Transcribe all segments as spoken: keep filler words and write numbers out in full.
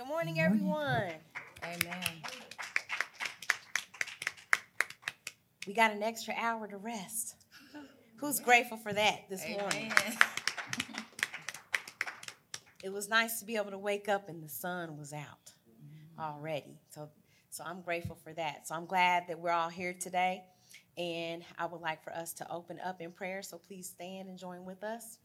Good morning, Good morning. everyone. Amen. We got an extra hour to rest. Who's grateful for that this Amen. morning? It was nice to be able to wake up and the sun was out already. So, so I'm grateful for that. So I'm glad that we're all here today. And I would like for us to open up in prayer. So please stand and join with us.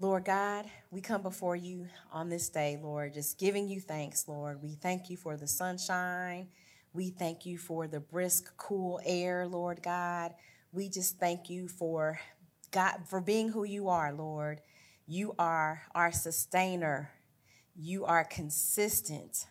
Lord God, we come before you on this day, Lord, just giving you thanks, Lord. We thank you for the sunshine. We thank you for the brisk, cool air, Lord God. We just thank you for God, for being who you are, Lord. You are our sustainer. You are consistent.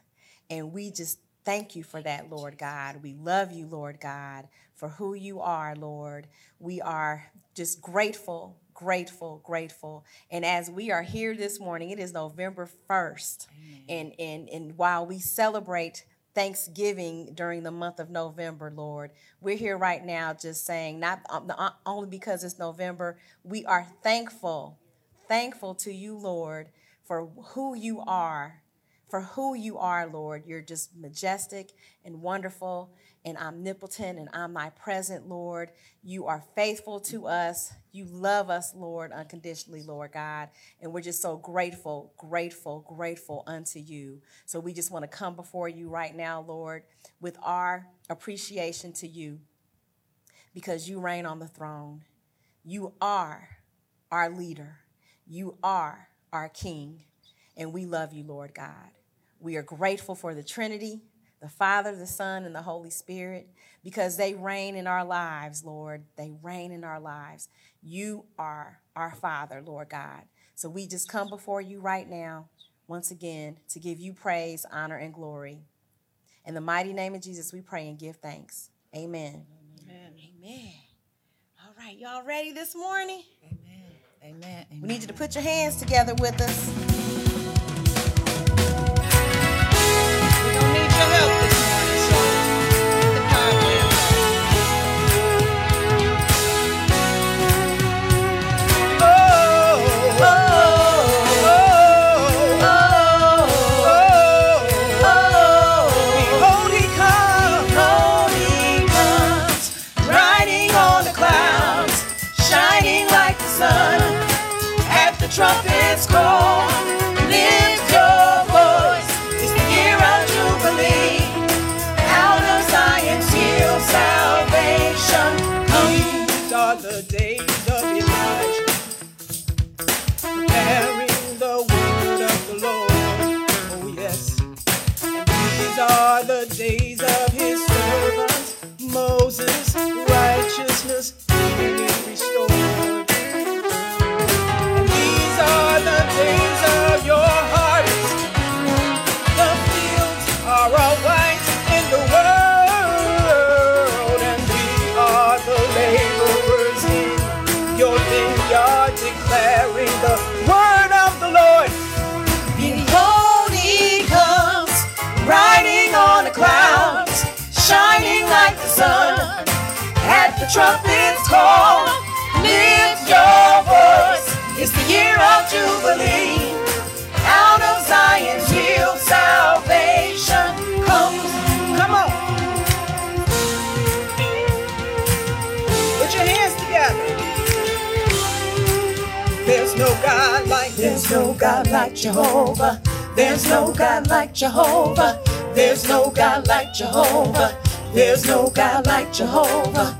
And we just thank you for that, Lord God. We love you, Lord God, for who you are, Lord. We are just grateful. Grateful, grateful. And as we are here this morning, it is November first. And, and, and while we celebrate Thanksgiving during the month of November, Lord, we're here right now just saying, not um, only because it's November, we are thankful, thankful to you, Lord, for who you are, for who you are, Lord. You're just majestic and wonderful and omnipotent and omnipresent, Lord. You are faithful to us. You love us, Lord, unconditionally, Lord God. And we're just so grateful, grateful, grateful unto you. So we just want to come before you right now, Lord, with our appreciation to you, because you reign on the throne. You are our leader. You are our King. And we love you, Lord God. We are grateful for the Trinity, the Father, the Son, and the Holy Spirit, because they reign in our lives, Lord. They reign in our lives. You are our Father, Lord God. So we just come before you right now, once again, to give you praise, honor, and glory. In the mighty name of Jesus, we pray and give thanks. Amen. Amen. Amen. All right, y'all ready this morning? Amen. Amen. Amen. We need you to put your hands together with us. Trumpets call, lift your voice, it's the year of Jubilee, out of Zion's hill, salvation. These are the days of Elijah, preparing the word of the Lord, oh yes, and these are the days of his servant, Moses, righteousness, eagerly restored. The days of your harvest, the fields are all white in the world, and we are the laborers in your vineyard, declaring the word of the Lord. Behold, he comes, riding on the clouds, shining like the sun, at the trumpet's call, lift your voice. It's the year of Jubilee, out of Zion's hill, salvation comes. Come on. Put your hands together. There's no God like, there's no God like Jehovah. There's no God like Jehovah. There's no God like Jehovah. There's no God like Jehovah.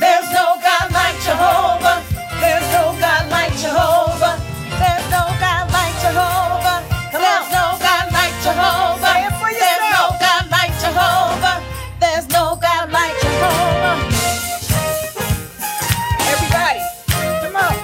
There's no God like Jehovah. There's no God like Jehovah. There's no God like Jehovah. There's no God like Jehovah. There's no God like Jehovah. Everybody, come on.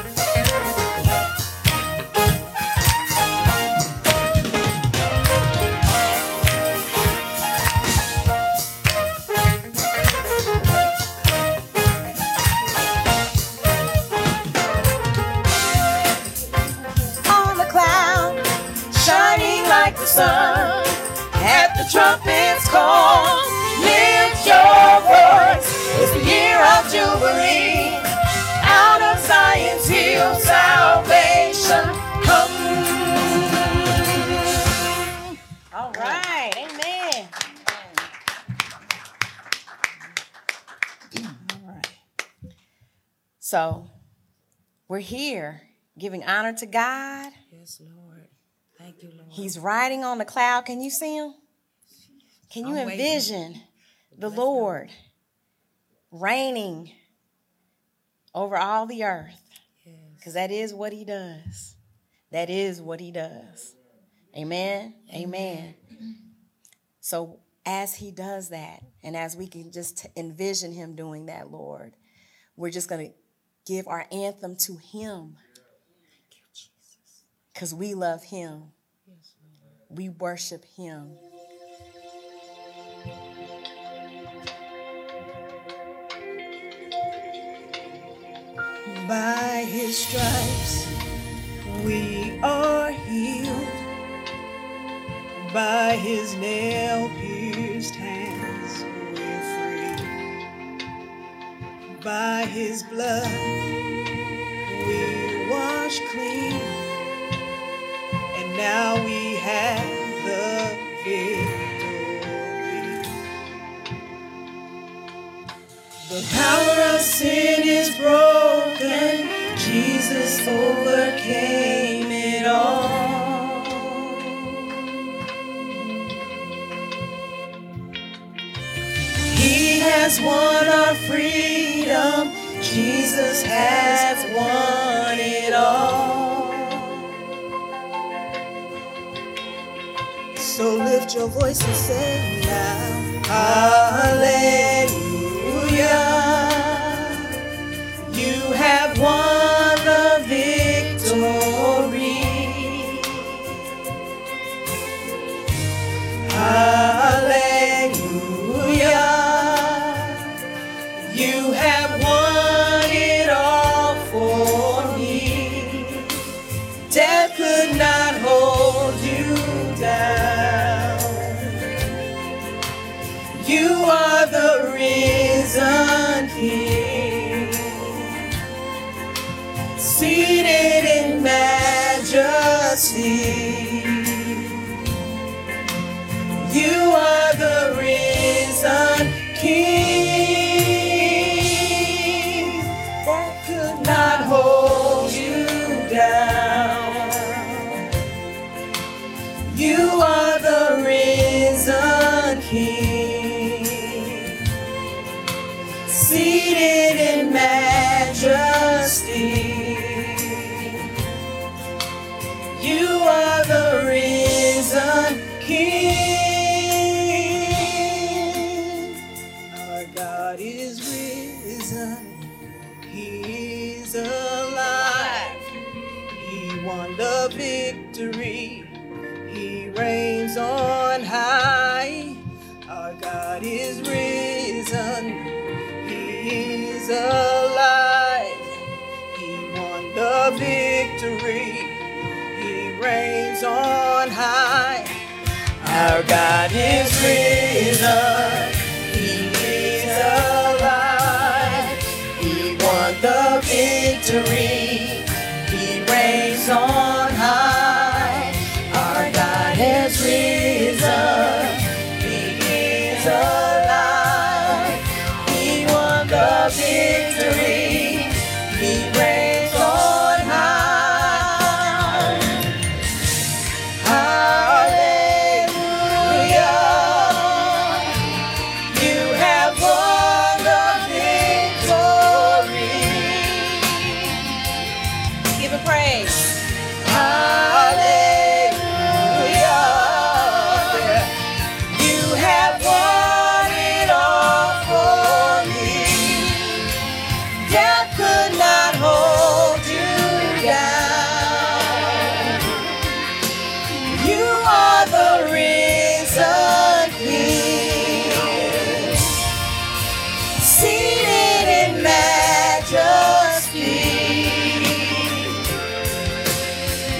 up its call. Lift your voice, it's the year of Jubilee. Out of Zion's hill, salvation comes. All right, amen. All right. So we're here giving honor to God. Yes, Lord. Thank you, Lord. He's riding on the cloud. Can you see him? Can you I'm envision waiting. The Bless Lord God. Reigning over all the earth? Because yes. that is what he does. That is what he does. Amen? Amen. Amen. So as he does that, and as we can just envision him doing that, Lord, we're just going to give our anthem to him. Because we love him. We worship him. By his stripes we are healed. By his nail-pierced hands we're free. By his blood we wash clean. Now we have the victory. The power of sin is broken. Jesus overcame it all. He has won our freedom. Jesus has won it all. So lift your voice and say now, hallelujah. You have won the victory. Hallelujah. You have won it all for me. Death could not hold you down. You are the risen King, seated in majesty. You are the risen King that could not hold you down. You are the risen King. Majesty, you are the risen King. Our God is risen. He is alive. He won the victory. He reigns on high. Our God is risen. He is alive. The victory, he reigns on high. Our God is risen, he is alive. He won the victory, he reigns on high. Our God is risen, he is alive. He won the victory, he reigns.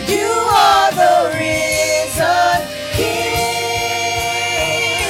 You are the risen King.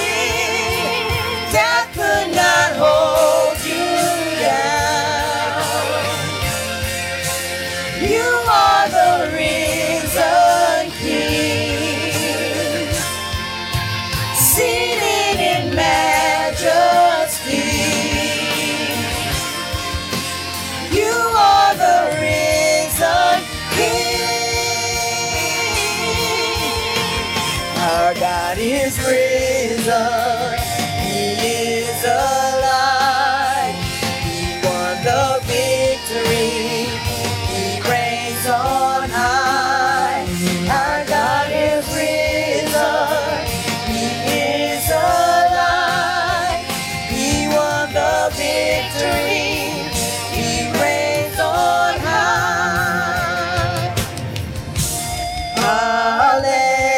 is risen. He is alive. He won the victory. He reigns on high. Our God is risen. He is alive. He won the victory. He reigns on high. Hallelujah.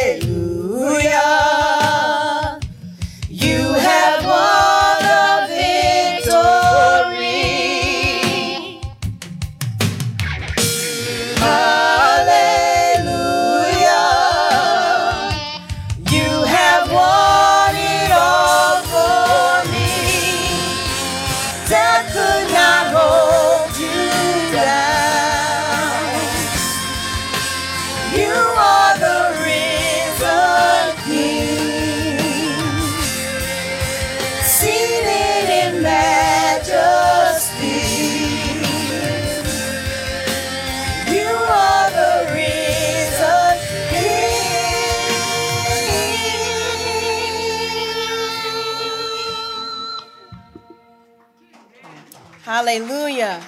Hallelujah.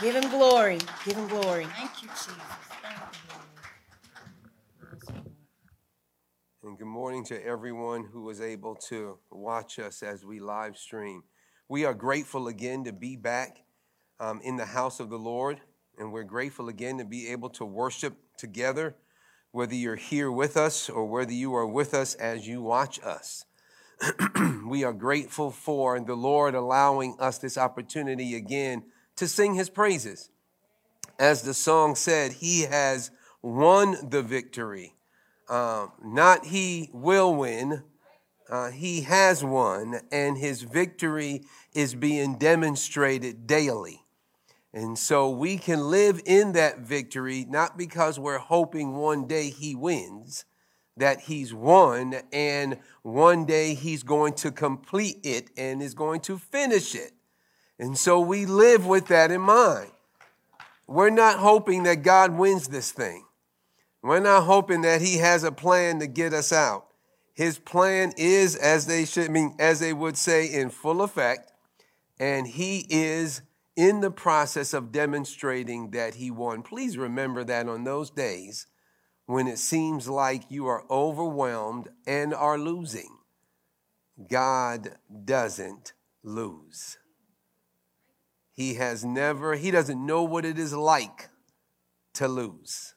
Give him glory. Give him glory. Thank you, Jesus. Thank you. And good morning to everyone who was able to watch us as we live stream. We are grateful again to be back um, in the house of the Lord. And we're grateful again to be able to worship together, whether you're here with us or whether you are with us as you watch us. We are grateful for the Lord allowing us this opportunity again to sing his praises. As the song said, he has won the victory. Uh, not he will win. Uh, he has won, and his victory is being demonstrated daily. And so we can live in that victory, not because we're hoping one day he wins, that he's won, and one day he's going to complete it and is going to finish it. And so we live with that in mind. We're not hoping that God wins this thing. We're not hoping that he has a plan to get us out. His plan is, as they should mean, as they would say, in full effect, and he is in the process of demonstrating that he won. Please remember that on those days when it seems like you are overwhelmed and are losing, God doesn't lose. He has never, he doesn't know what it is like to lose.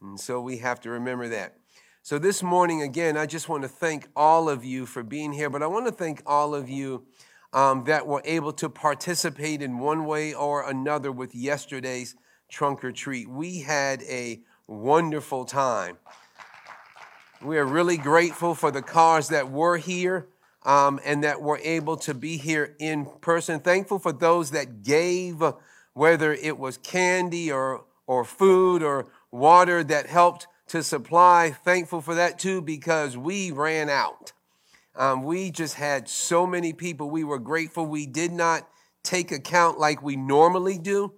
And so we have to remember that. So this morning, again, I just want to thank all of you for being here, but I want to thank all of you um, that were able to participate in one way or another with yesterday's Trunk or Treat. We had a wonderful time. We are really grateful for the cars that were here um, and that were able to be here in person. Thankful for those that gave, whether it was candy or, or food or water that helped to supply. Thankful for that too, because we ran out. Um, we just had so many people. We were grateful. We did not take account like we normally do.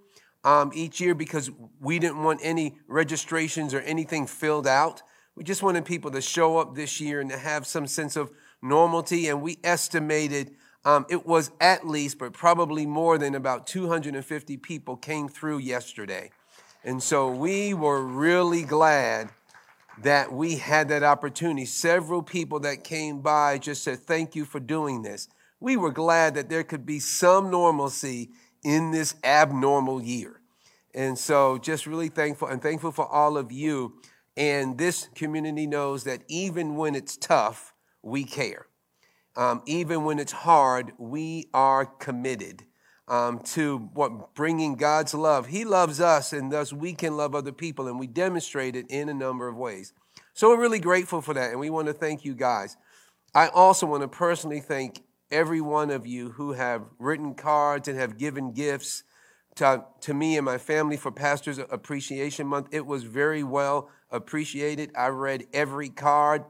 Um, each year, because we didn't want any registrations or anything filled out. We just wanted people to show up this year and to have some sense of normality. And we estimated um, it was at least, but probably more than about two hundred fifty people came through yesterday. And so we were really glad that we had that opportunity. Several people that came by just said, thank you for doing this. We were glad that there could be some normalcy in this abnormal year. And so just really thankful and thankful for all of you. And this community knows that even when it's tough, we care. Um, even when it's hard, we are committed um, to what bringing God's love. He loves us, and thus we can love other people. And we demonstrate it in a number of ways. So we're really grateful for that. And we want to thank you guys. I also want to personally thank every one of you who have written cards and have given gifts to, to me and my family for Pastors Appreciation Month. It was very well appreciated. I read every card.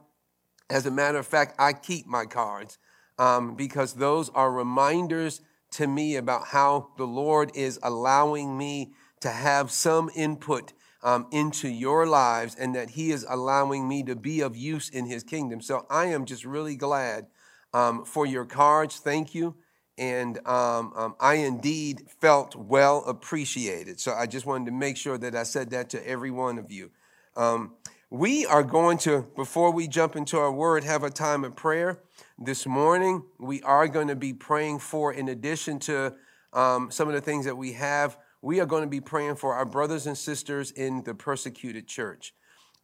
As a matter of fact, I keep my cards um, because those are reminders to me about how the Lord is allowing me to have some input um, into your lives, and that he is allowing me to be of use in his kingdom. So I am just really glad um, for your cards. Thank you. And um, um, I indeed felt well appreciated. So I just wanted to make sure that I said that to every one of you. Um, we are going to, before we jump into our word, have a time of prayer. This morning, we are going to be praying for, in addition to um, some of the things that we have, we are going to be praying for our brothers and sisters in the persecuted church.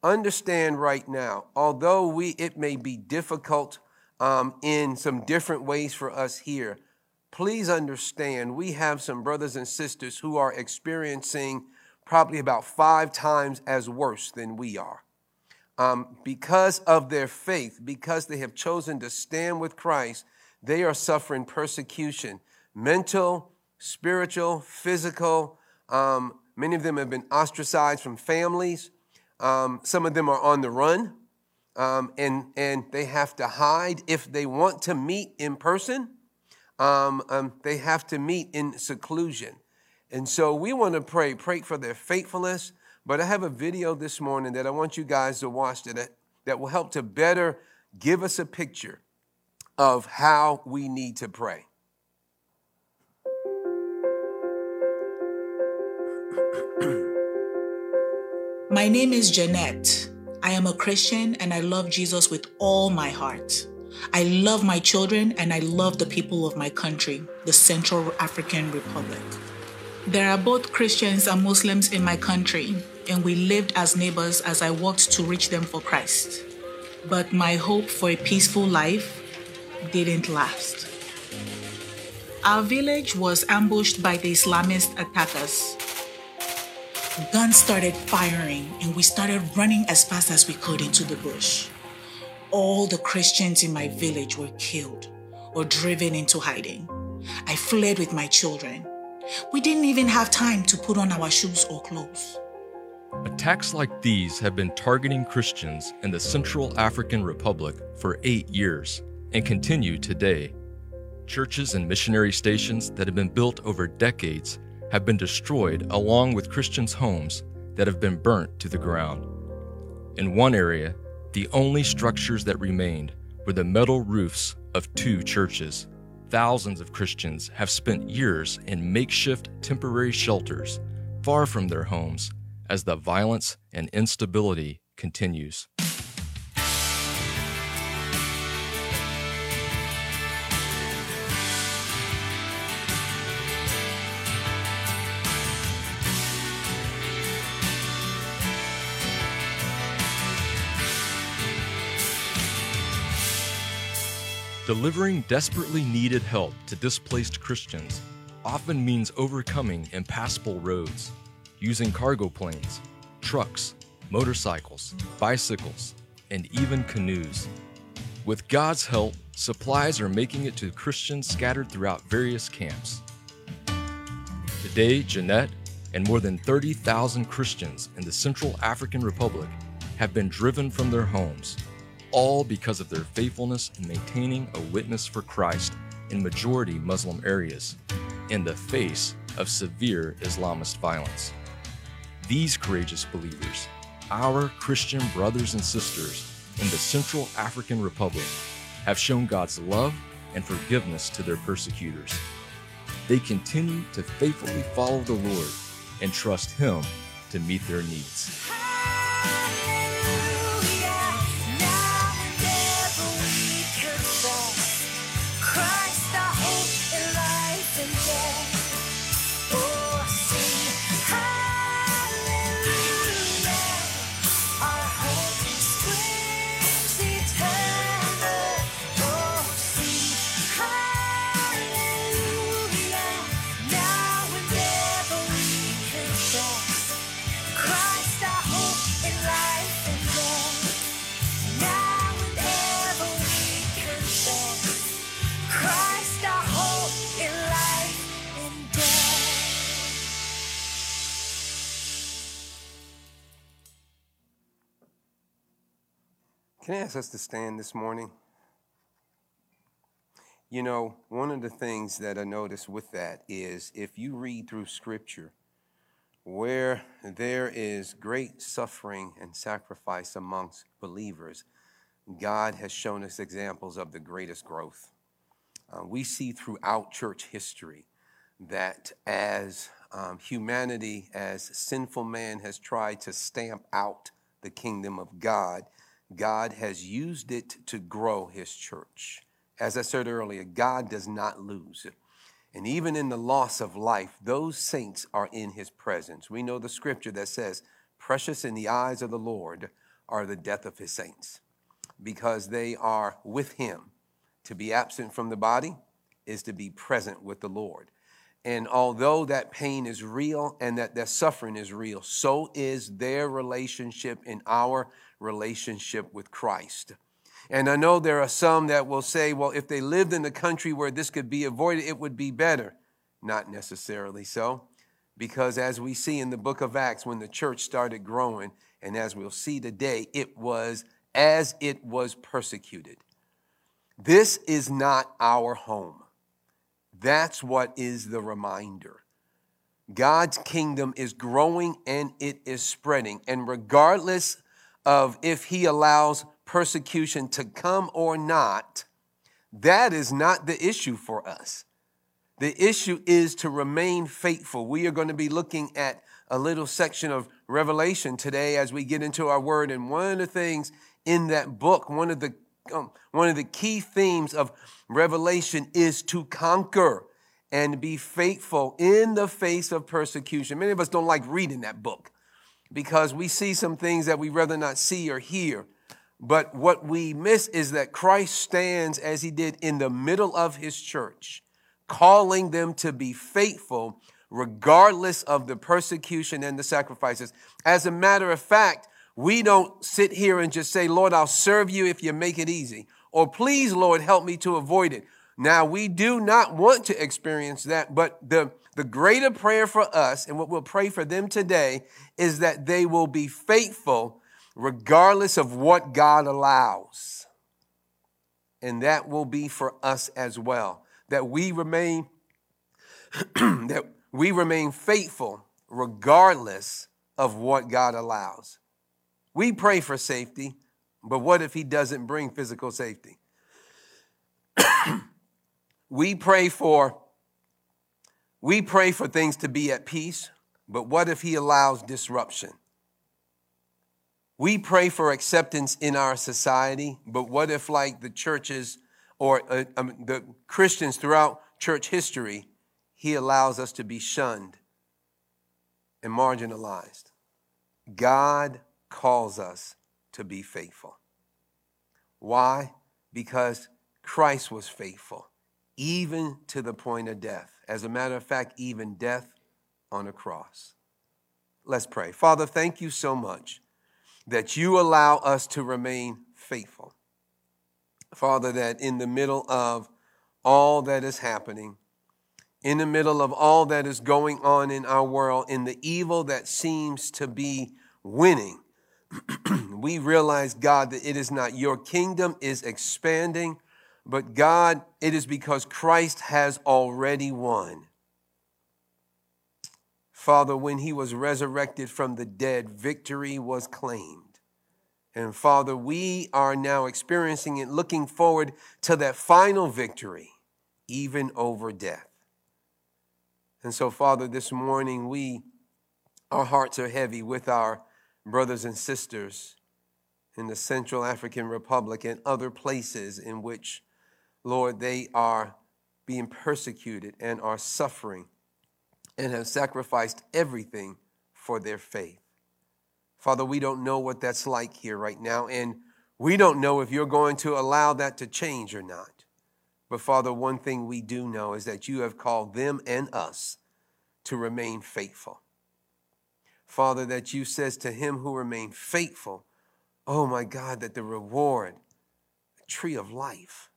Understand right now, although we it may be difficult um, in some different ways for us here, please understand, we have some brothers and sisters who are experiencing probably about five times as worse than we are. Um, because of their faith, because they have chosen to stand with Christ, they are suffering persecution, mental, spiritual, physical. Um, many of them have been ostracized from families. Um, some of them are on the run, um, and, and they have to hide if they want to meet in person. Um, um, they have to meet in seclusion. And so we want to pray, pray for their faithfulness. But I have a video this morning that I want you guys to watch that, that will help to better give us a picture of how we need to pray. My name is Jeanette. I am a Christian and I love Jesus with all my heart. I love my children and I love the people of my country, the Central African Republic. There are both Christians and Muslims in my country, and we lived as neighbors as I worked to reach them for Christ. But my hope for a peaceful life didn't last. Our village was ambushed by the Islamist attackers. Guns started firing, and we started running as fast as we could into the bush. All the Christians in my village were killed or driven into hiding. I fled with my children. We didn't even have time to put on our shoes or clothes. Attacks like these have been targeting Christians in the Central African Republic for eight years and continue today. Churches and missionary stations that have been built over decades have been destroyed, along with Christians' homes that have been burnt to the ground. In one area, the only structures that remained were the metal roofs of two churches. Thousands of Christians have spent years in makeshift temporary shelters far from their homes as the violence and instability continues. Delivering desperately needed help to displaced Christians often means overcoming impassable roads, using cargo planes, trucks, motorcycles, bicycles, and even canoes. With God's help, supplies are making it to Christians scattered throughout various camps. Today, Jeanette and more than thirty thousand Christians in the Central African Republic have been driven from their homes, all because of their faithfulness in maintaining a witness for Christ in majority Muslim areas, in the face of severe Islamist violence. These courageous believers, our Christian brothers and sisters in the Central African Republic, have shown God's love and forgiveness to their persecutors. They continue to faithfully follow the Lord and trust Him to meet their needs. Can I ask us to stand this morning? You know, one of the things that I noticed with that is if you read through Scripture, where there is great suffering and sacrifice amongst believers, God has shown us examples of the greatest growth. Uh, we see throughout church history that as um, humanity, as sinful man has tried to stamp out the kingdom of God, God has used it to grow his church. As I said earlier, God does not lose. And even in the loss of life, those saints are in his presence. We know the scripture that says, precious in the eyes of the Lord are the death of his saints, because they are with him. To be absent from the body is to be present with the Lord. And although that pain is real and that their suffering is real, so is their relationship and our relationship with Christ. And I know there are some that will say, well, if they lived in a country where this could be avoided, it would be better. Not necessarily so, because as we see in the book of Acts, when the church started growing, and as we'll see today, it was as it was persecuted. This is not our home. That's what is the reminder. God's kingdom is growing and it is spreading. And regardless of if he allows persecution to come or not, that is not the issue for us. The issue is to remain faithful. We are going to be looking at a little section of Revelation today as we get into our word. And one of the things in that book, one of the Um, one of the key themes of Revelation is to conquer and be faithful in the face of persecution. Many of us don't like reading that book because we see some things that we'd rather not see or hear. But what we miss is that Christ stands as he did in the middle of his church, calling them to be faithful regardless of the persecution and the sacrifices. As a matter of fact, we don't sit here and just say, Lord, I'll serve you if you make it easy, or please, Lord, help me to avoid it. Now, we do not want to experience that, but the, the greater prayer for us and what we'll pray for them today is that they will be faithful regardless of what God allows. And that will be for us as well, that we remain, that we remain faithful regardless of what God allows. We pray for safety, but what if he doesn't bring physical safety? we pray for we pray for things to be at peace, but what if he allows disruption? We pray for acceptance in our society, but what if, like the churches or uh, um, the Christians throughout church history, he allows us to be shunned and marginalized? God calls us to be faithful. Why? Because Christ was faithful, even to the point of death. As a matter of fact, even death on a cross. Let's pray. Father, thank you so much that you allow us to remain faithful. Father, that in the middle of all that is happening, in the middle of all that is going on in our world, in the evil that seems to be winning, we realize, God, that it is not your kingdom is expanding, but God, it is because Christ has already won. Father, when he was resurrected from the dead, victory was claimed. And Father, we are now experiencing it, looking forward to that final victory, even over death. And so, Father, this morning, we, our hearts are heavy with our brothers and sisters in the Central African Republic and other places in which, Lord, they are being persecuted and are suffering and have sacrificed everything for their faith. Father, we don't know what that's like here right now, and we don't know if you're going to allow that to change or not. But Father, one thing we do know is that you have called them and us to remain faithful. Father, that you says to him who remain faithful, oh my God, that the reward, the tree of life.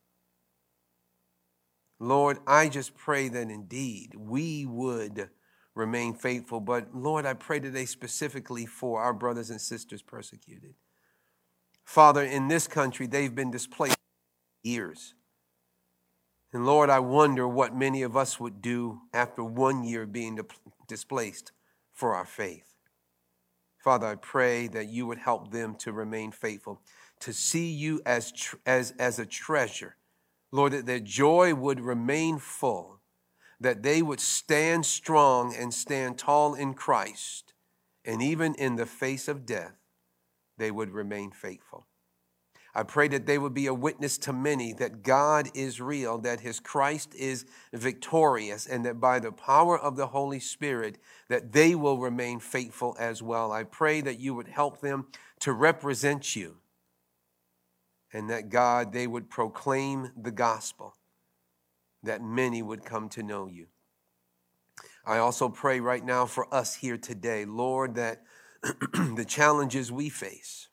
Lord, I just pray that indeed we would remain faithful. But Lord, I pray today specifically for our brothers and sisters persecuted. Father, in this country, they've been displaced for years. And Lord, I wonder what many of us would do after one year being displaced for our faith. Father, I pray that you would help them to remain faithful, to see you as, as, as a treasure. Lord, that their joy would remain full, that they would stand strong and stand tall in Christ, and even in the face of death, they would remain faithful. I pray that they would be a witness to many that God is real, that his Christ is victorious, and that by the power of the Holy Spirit, that they will remain faithful as well. I pray that you would help them to represent you, and that, God, they would proclaim the gospel, that many would come to know you. I also pray right now for us here today, Lord, that the challenges we face,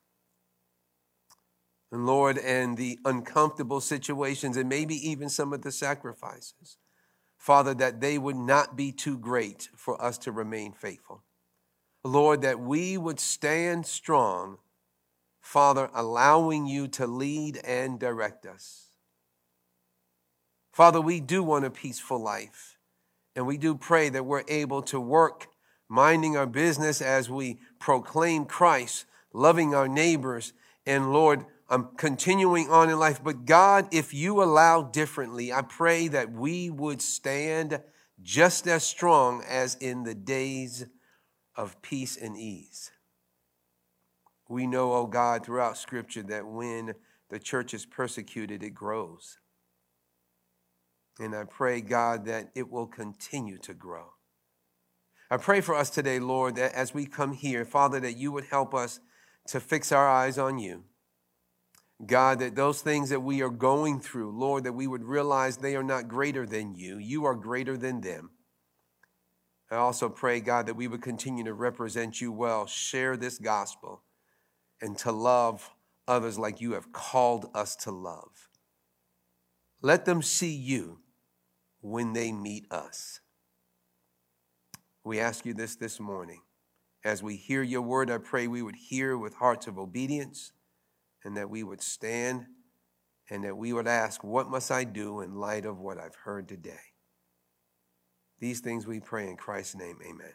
and Lord, and the uncomfortable situations, and maybe even some of the sacrifices, Father, that they would not be too great for us to remain faithful. Lord, that we would stand strong, Father, allowing you to lead and direct us. Father, we do want a peaceful life, and we do pray that we're able to work, minding our business as we proclaim Christ, loving our neighbors, and Lord, I'm continuing on in life. But God, if you allow differently, I pray that we would stand just as strong as in the days of peace and ease. We know, oh God, throughout Scripture that when the church is persecuted, it grows. And I pray, God, that it will continue to grow. I pray for us today, Lord, that as we come here, Father, that you would help us to fix our eyes on you. God, that those things that we are going through, Lord, that we would realize they are not greater than you. You are greater than them. I also pray, God, that we would continue to represent you well, share this gospel, and to love others like you have called us to love. Let them see you when they meet us. We ask you this this morning. As we hear your word, I pray we would hear with hearts of obedience, and that we would stand, and that we would ask, what must I do in light of what I've heard today? These things we pray in Christ's name, amen.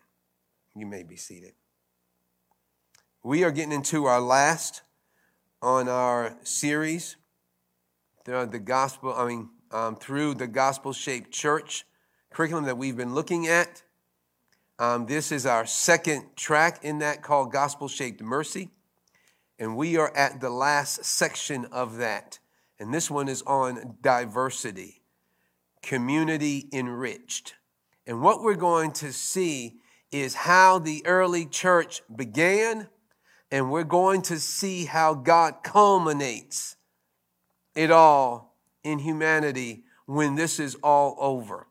You may be seated. We are getting into our last on our series, the gospel. I mean, um, through the Gospel-Shaped Church curriculum that we've been looking at. Um, this is our second track in that, called Gospel-Shaped Mercy, and we are at the last section of that. And this one is on diversity, community enriched, and what we're going to see is how the early church began. And we're going to see how God culminates it all in humanity when this is all over.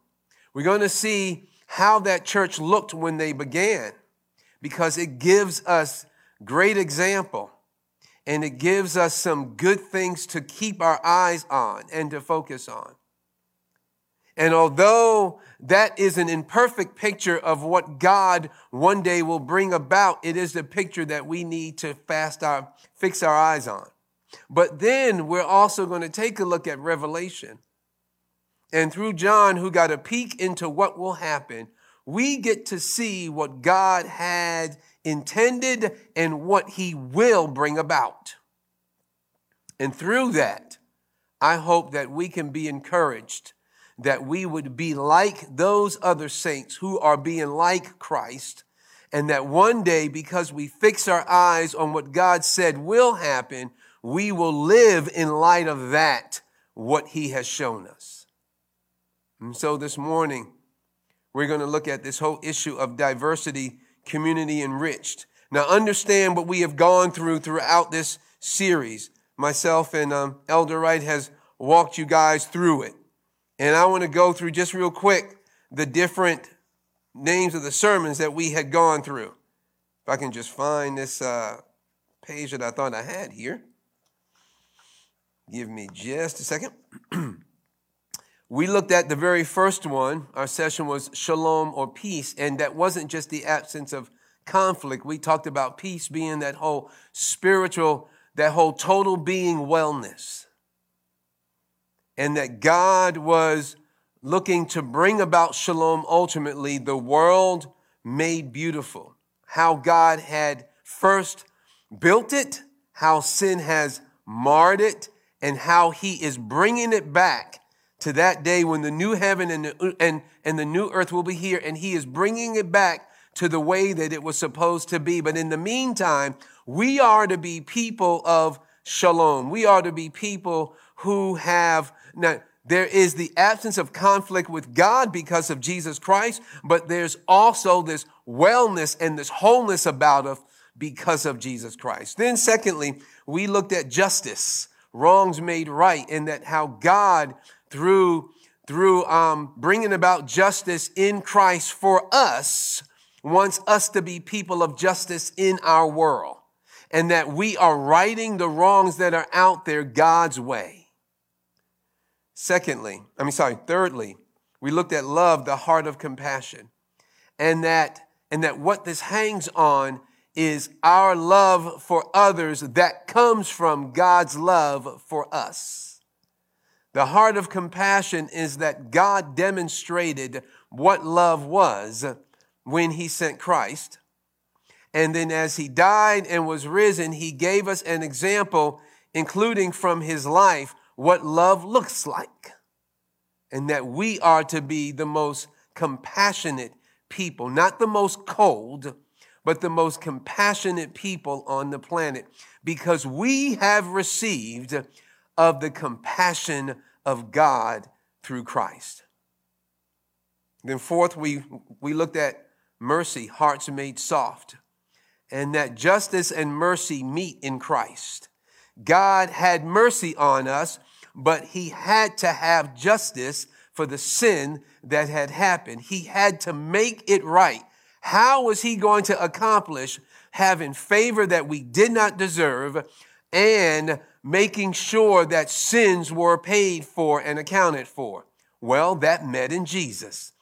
We're going to see how that church looked when they began, because it gives us great example, and it gives us some good things to keep our eyes on and to focus on. And although that is an imperfect picture of what God one day will bring about, it is the picture that we need to fast our, fix our eyes on. But then we're also going to take a look at Revelation. And through John, who got a peek into what will happen, we get to see what God had intended and what he will bring about. And through that, I hope that we can be encouraged, that we would be like those other saints who are being like Christ, and that one day, because we fix our eyes on what God said will happen, we will live in light of that, what he has shown us. And so this morning, we're going to look at this whole issue of diversity, community enriched. Now, understand what we have gone through throughout this series. Myself and um, Elder Wright has walked you guys through it. And I want to go through just real quick the different names of the sermons that we had gone through. If I can just find this uh, page that I thought I had here. Give me just a second. We looked at the very first one. Our session was shalom, or peace. And that wasn't just the absence of conflict. We talked about peace being that whole spiritual, that whole total being wellness. And that God was looking to bring about shalom ultimately. The world made beautiful, how God had first built it, how sin has marred it, and how he is bringing it back to that day when the new heaven and the, and, and the new earth will be here, and he is bringing it back to the way that it was supposed to be. But in the meantime, we are to be people of shalom. We are to be people who have... Now, there is the absence of conflict with God because of Jesus Christ, but there's also this wellness and this wholeness about us because of Jesus Christ. Then secondly, we looked at justice, wrongs made right, and that how God, through, through um, bringing about justice in Christ for us, wants us to be people of justice in our world, and that we are righting the wrongs that are out there God's way. Secondly, I mean, sorry, thirdly, we looked at love, the heart of compassion, and that, and that what this hangs on is our love for others that comes from God's love for us. The heart of compassion is that God demonstrated what love was when he sent Christ. And then as he died and was risen, he gave us an example, including from his life, what love looks like. And that we are to be the most compassionate people, not the most cold, but the most compassionate people on the planet, because we have received of the compassion of God through Christ. Then fourth, we, we looked at mercy, hearts made soft. And that justice and mercy meet in Christ. God had mercy on us, but he had to have justice for the sin that had happened. He had to make it right. How was he going to accomplish having favor that we did not deserve and making sure that sins were paid for and accounted for? Well, that met in Jesus.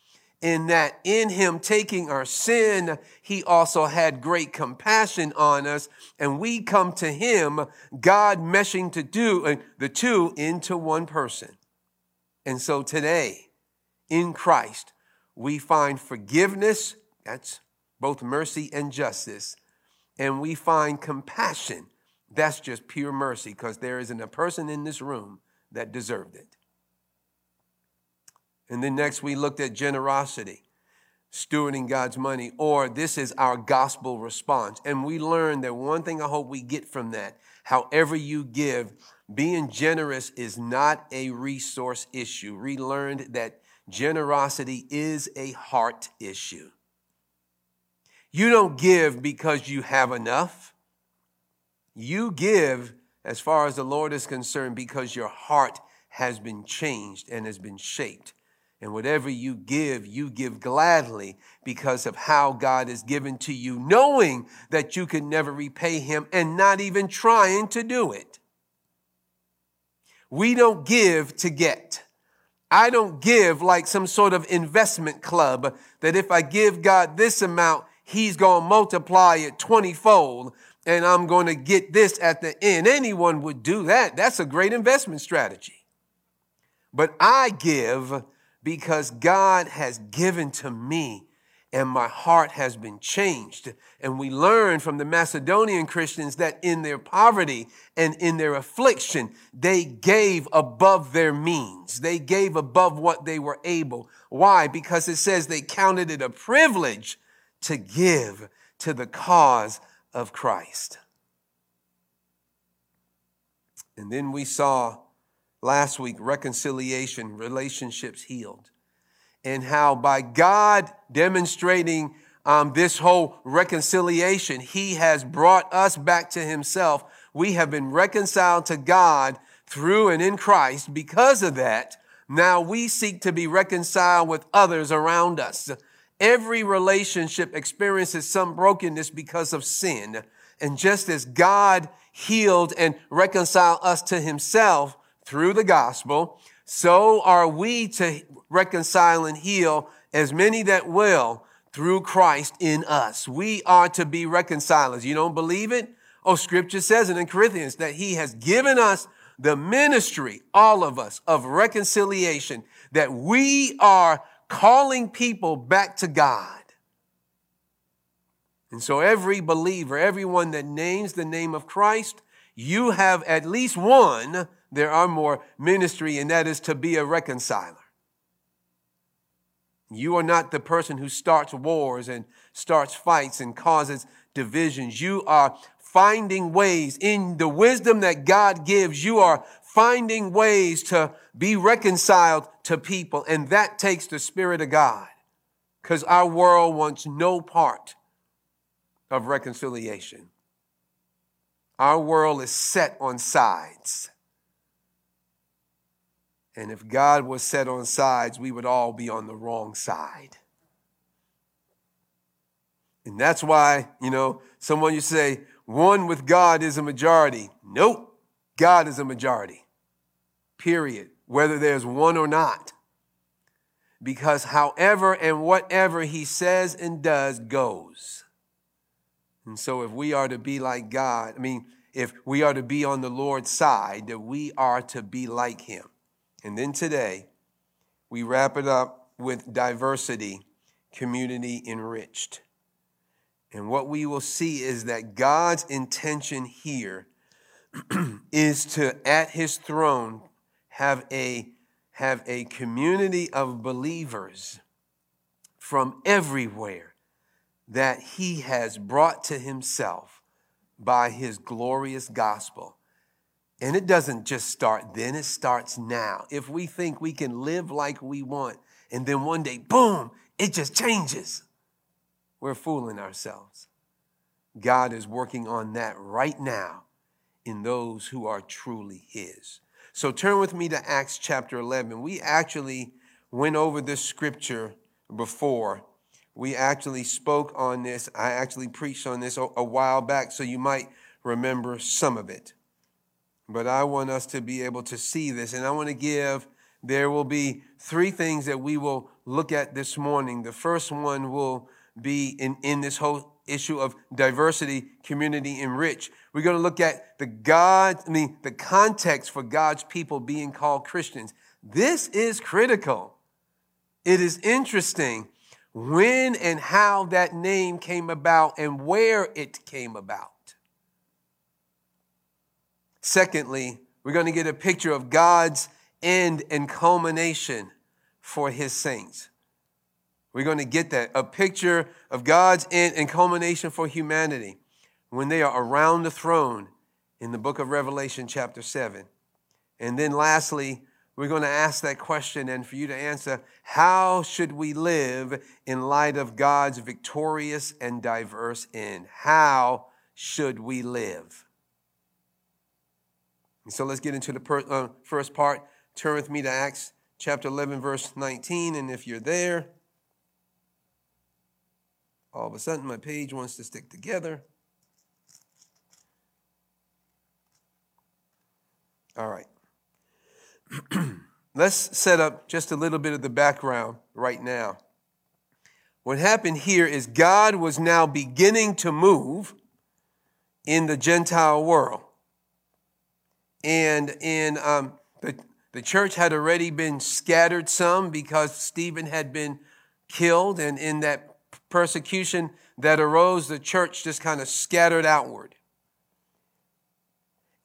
In that in him taking our sin, he also had great compassion on us, and we come to him, God meshing to do uh, the two into one person. And so today, in Christ, we find forgiveness, that's both mercy and justice, and we find compassion, that's just pure mercy, because there isn't a person in this room that deserved it. And then next we looked at generosity, stewarding God's money, or this is our gospel response. And we learned that one thing I hope we get from that, however you give, being generous is not a resource issue. We learned that generosity is a heart issue. You don't give because you have enough. You give, as far as the Lord is concerned, because your heart has been changed and has been shaped. And whatever you give, you give gladly because of how God has given to you, knowing that you can never repay him and not even trying to do it. We don't give to get. I don't give like some sort of investment club that if I give God this amount, he's going to multiply it twenty-fold and I'm going to get this at the end. Anyone would do that. That's a great investment strategy. But I give because God has given to me and my heart has been changed. And we learn from the Macedonian Christians that in their poverty and in their affliction, they gave above their means. They gave above what they were able. Why? Because it says they counted it a privilege to give to the cause of Christ. And then we saw last week, reconciliation, relationships healed, and how by God demonstrating um, this whole reconciliation, he has brought us back to himself. We have been reconciled to God through and in Christ. Because of that, now we seek to be reconciled with others around us. Every relationship experiences some brokenness because of sin. And just as God healed and reconciled us to himself through the gospel, so are we to reconcile and heal as many that will through Christ in us. We are to be reconcilers. You don't believe it? Oh, scripture says it in Corinthians that he has given us the ministry, all of us, of reconciliation, that we are calling people back to God. And so every believer, everyone that names the name of Christ, you have at least one, there are more, ministry, and that is to be a reconciler. You are not the person who starts wars and starts fights and causes divisions. You are finding ways in the wisdom that God gives. You are finding ways to be reconciled to people. And that takes the Spirit of God, because our world wants no part of reconciliation. Our world is set on sides. And if God was set on sides, we would all be on the wrong side. And that's why, you know, someone you say, one with God is a majority. Nope, God is a majority, period, whether there's one or not. Because however and whatever he says and does goes. And so if we are to be like God, I mean, if we are to be on the Lord's side, that we are to be like him. And then today, we wrap it up with diversity, community enriched. And what we will see is that God's intention here is to, at his throne, have a, have a community of believers from everywhere that he has brought to himself by his glorious gospel. And it doesn't just start then, it starts now. If we think we can live like we want, and then one day, boom, it just changes, we're fooling ourselves. God is working on that right now in those who are truly his. So turn with me to Acts chapter eleven. We actually went over this scripture before. We actually spoke on this. I actually preached on this a while back, so you might remember some of it. But I want us to be able to see this, and I want to give, there will be three things that we will look at this morning. The first one will be in, in this whole issue of diversity, community, and rich. We're going to look at the God, I mean, the context for God's people being called Christians. This is critical. It is interesting when and how that name came about and where it came about. Secondly, we're going to get a picture of God's end and culmination for his saints. We're going to get that, a picture of God's end and culmination for humanity when they are around the throne in the book of Revelation chapter seven. And then lastly, we're going to ask that question and for you to answer, how should we live in light of God's victorious and diverse end? How should we live? So let's get into the per, uh, first part. Turn with me to Acts chapter eleven, verse nineteen. And if you're there, all of a sudden my page wants to stick together. All right. Let's set up just a little bit of the background right now. What happened here is God was now beginning to move in the Gentile world. And in um, the, the church had already been scattered some because Stephen had been killed. And in that persecution that arose, the church just kind of scattered outward.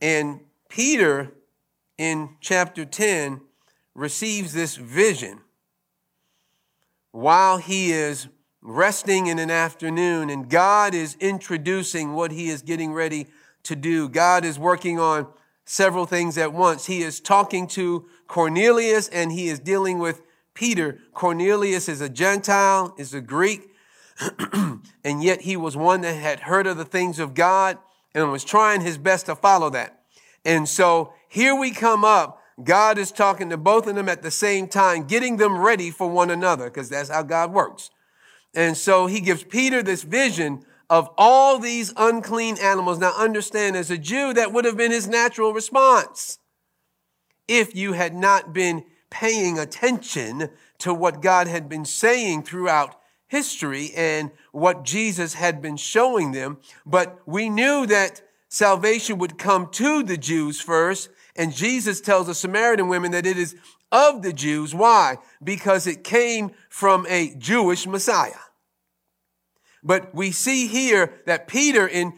And Peter, in chapter ten, receives this vision while he is resting in an afternoon. And God is introducing what he is getting ready to do. God is working on several things at once. He is talking to Cornelius and he is dealing with Peter. Cornelius is a Gentile, is a Greek, and yet he was one that had heard of the things of God and was trying his best to follow that. And so here we come up. God is talking to both of them at the same time, getting them ready for one another, because that's how God works. And so he gives Peter this vision of all these unclean animals. Now understand, as a Jew, that would have been his natural response if you had not been paying attention to what God had been saying throughout history and what Jesus had been showing them. But we knew that salvation would come to the Jews first, and Jesus tells the Samaritan women that it is of the Jews. Why? Because it came from a Jewish Messiah. But we see here that Peter in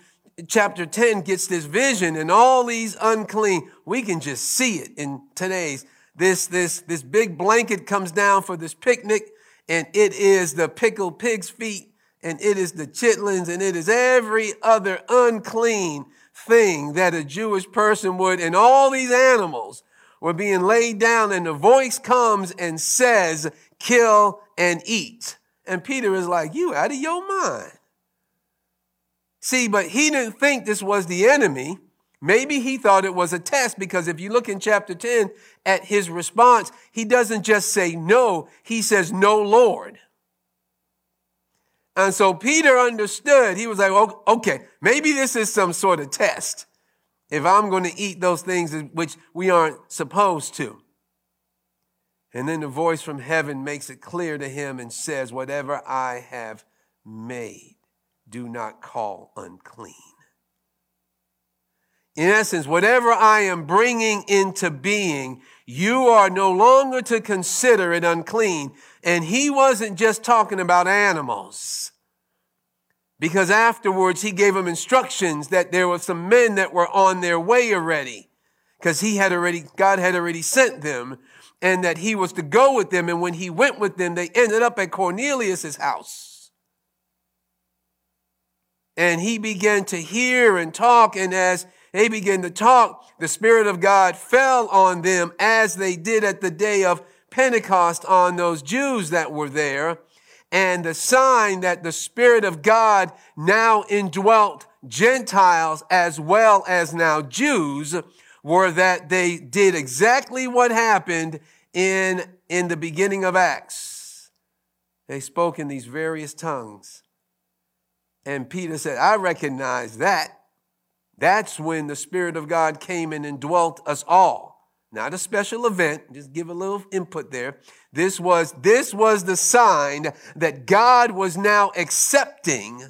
chapter ten gets this vision and all these unclean. We can just see it in today's. This, this, this big blanket comes down for this picnic, and it is the pickled pig's feet, and it is the chitlins, and it is every other unclean thing that a Jewish person would, and all these animals were being laid down, and the voice comes and says, kill and eat. And Peter is like, you out of your mind. See, but he didn't think this was the enemy. Maybe he thought it was a test, because if you look in chapter ten at his response, he doesn't just say no, he says, no, Lord. And so Peter understood. He was like, okay, maybe this is some sort of test if I'm going to eat those things which we aren't supposed to. And then the voice from heaven makes it clear to him and says, whatever I have made, do not call unclean. In essence, whatever I am bringing into being, you are no longer to consider it unclean. And he wasn't just talking about animals, because afterwards he gave them instructions that there were some men that were on their way already, because he had already, God had already sent them, and that he was to go with them. And when he went with them, they ended up at Cornelius's house. And he began to hear and talk. And as they began to talk, the Spirit of God fell on them as they did at the day of Pentecost on those Jews that were there. And the sign that the Spirit of God now indwelt Gentiles as well as now Jews were that they did exactly what happened in, in the beginning of Acts. They spoke in these various tongues. And Peter said, I recognize that. That's when the Spirit of God came and indwelt us all. Not a special event. Just give a little input there. This was, this was the sign that God was now accepting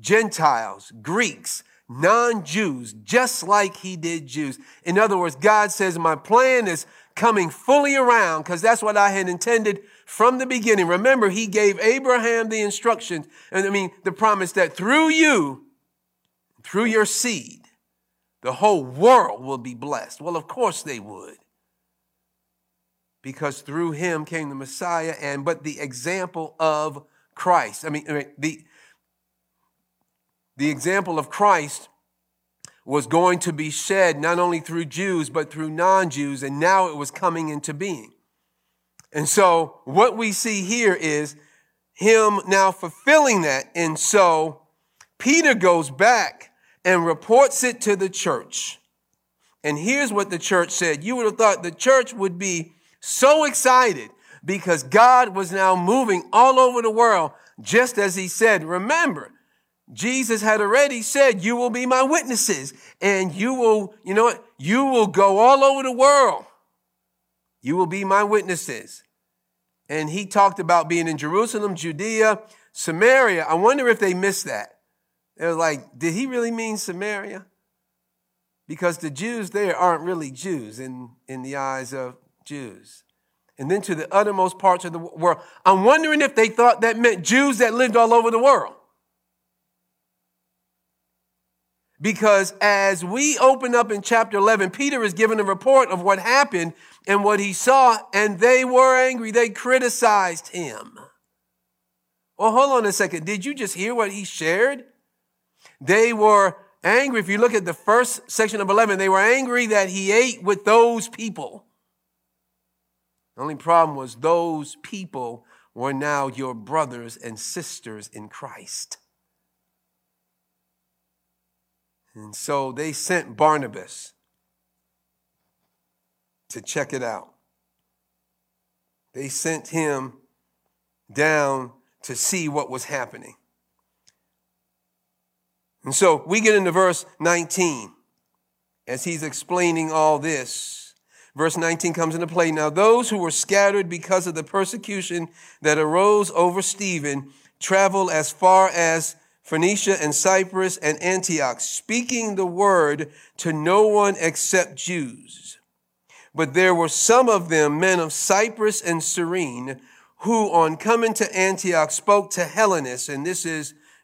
Gentiles, Greeks, non-Jews, just like he did Jews. In other words, God says, my plan is coming fully around, because that's what I had intended from the beginning. Remember, he gave Abraham the instructions, and I mean, the promise that through you, through your seed, the whole world will be blessed. Well, of course they would, because through him came the Messiah, and but the example of Christ. I mean, the The example of Christ was going to be shed not only through Jews, but through non-Jews, and now it was coming into being. And so what we see here is him now fulfilling that. And so Peter goes back and reports it to the church. And here's what the church said. You would have thought the church would be so excited because God was now moving all over the world, just as he said. Remember, Jesus had already said, you will be my witnesses, and you will, you know what? You will go all over the world. You will be my witnesses. And he talked about being in Jerusalem, Judea, Samaria. I wonder if they missed that. They were like, did he really mean Samaria? Because the Jews there aren't really Jews in, in the eyes of Jews. And then to the uttermost parts of the world. I'm wondering if they thought that meant Jews that lived all over the world. Because as we open up in chapter eleven, Peter is given a report of what happened and what he saw, and they were angry. They criticized him. Well, hold on a second. Did you just hear what he shared? They were angry. If you look at the first section of eleven, they were angry that he ate with those people. The only problem was those people were now your brothers and sisters in Christ. And so they sent Barnabas to check it out. They sent him down to see what was happening. And so we get into verse nineteen as he's explaining all this. Verse nineteen comes into play. Now those who were scattered because of the persecution that arose over Stephen traveled as far as Phoenicia and Cyprus and Antioch, speaking the word to no one except Jews. But there were some of them, men of Cyprus and Cyrene, who on coming to Antioch spoke to Hellenists, and this is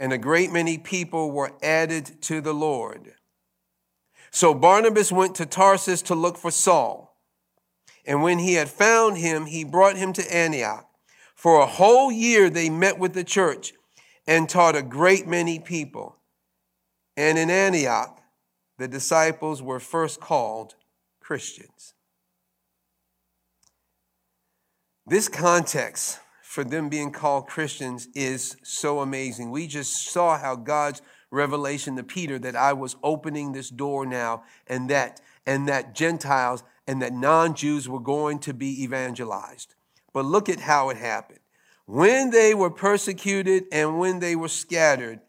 And a great many people were added to the Lord. So Barnabas went to Tarsus to look for Saul. And when he had found him, he brought him to Antioch. For a whole year they met with the church and taught a great many people. And in Antioch, the disciples were first called Christians. This context for them being called Christians is so amazing. We just saw how God's revelation to Peter that I was opening this door now, and that and that Gentiles and that non-Jews were going to be evangelized. But look at how it happened. When they were persecuted and when they were scattered,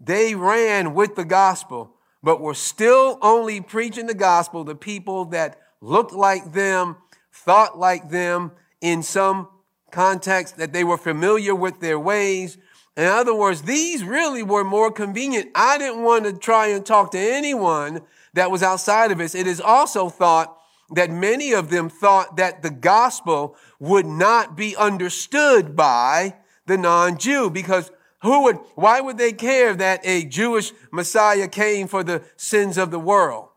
they ran with the gospel, but were still only preaching the gospel to people that looked like them, thought like them, in some context that they were familiar with their ways. In other words, these really were more convenient. I didn't want to try and talk to anyone that was outside of us. It is also thought that many of them thought that the gospel would not be understood by the non-Jew, because who would, why would they care that a Jewish Messiah came for the sins of the world?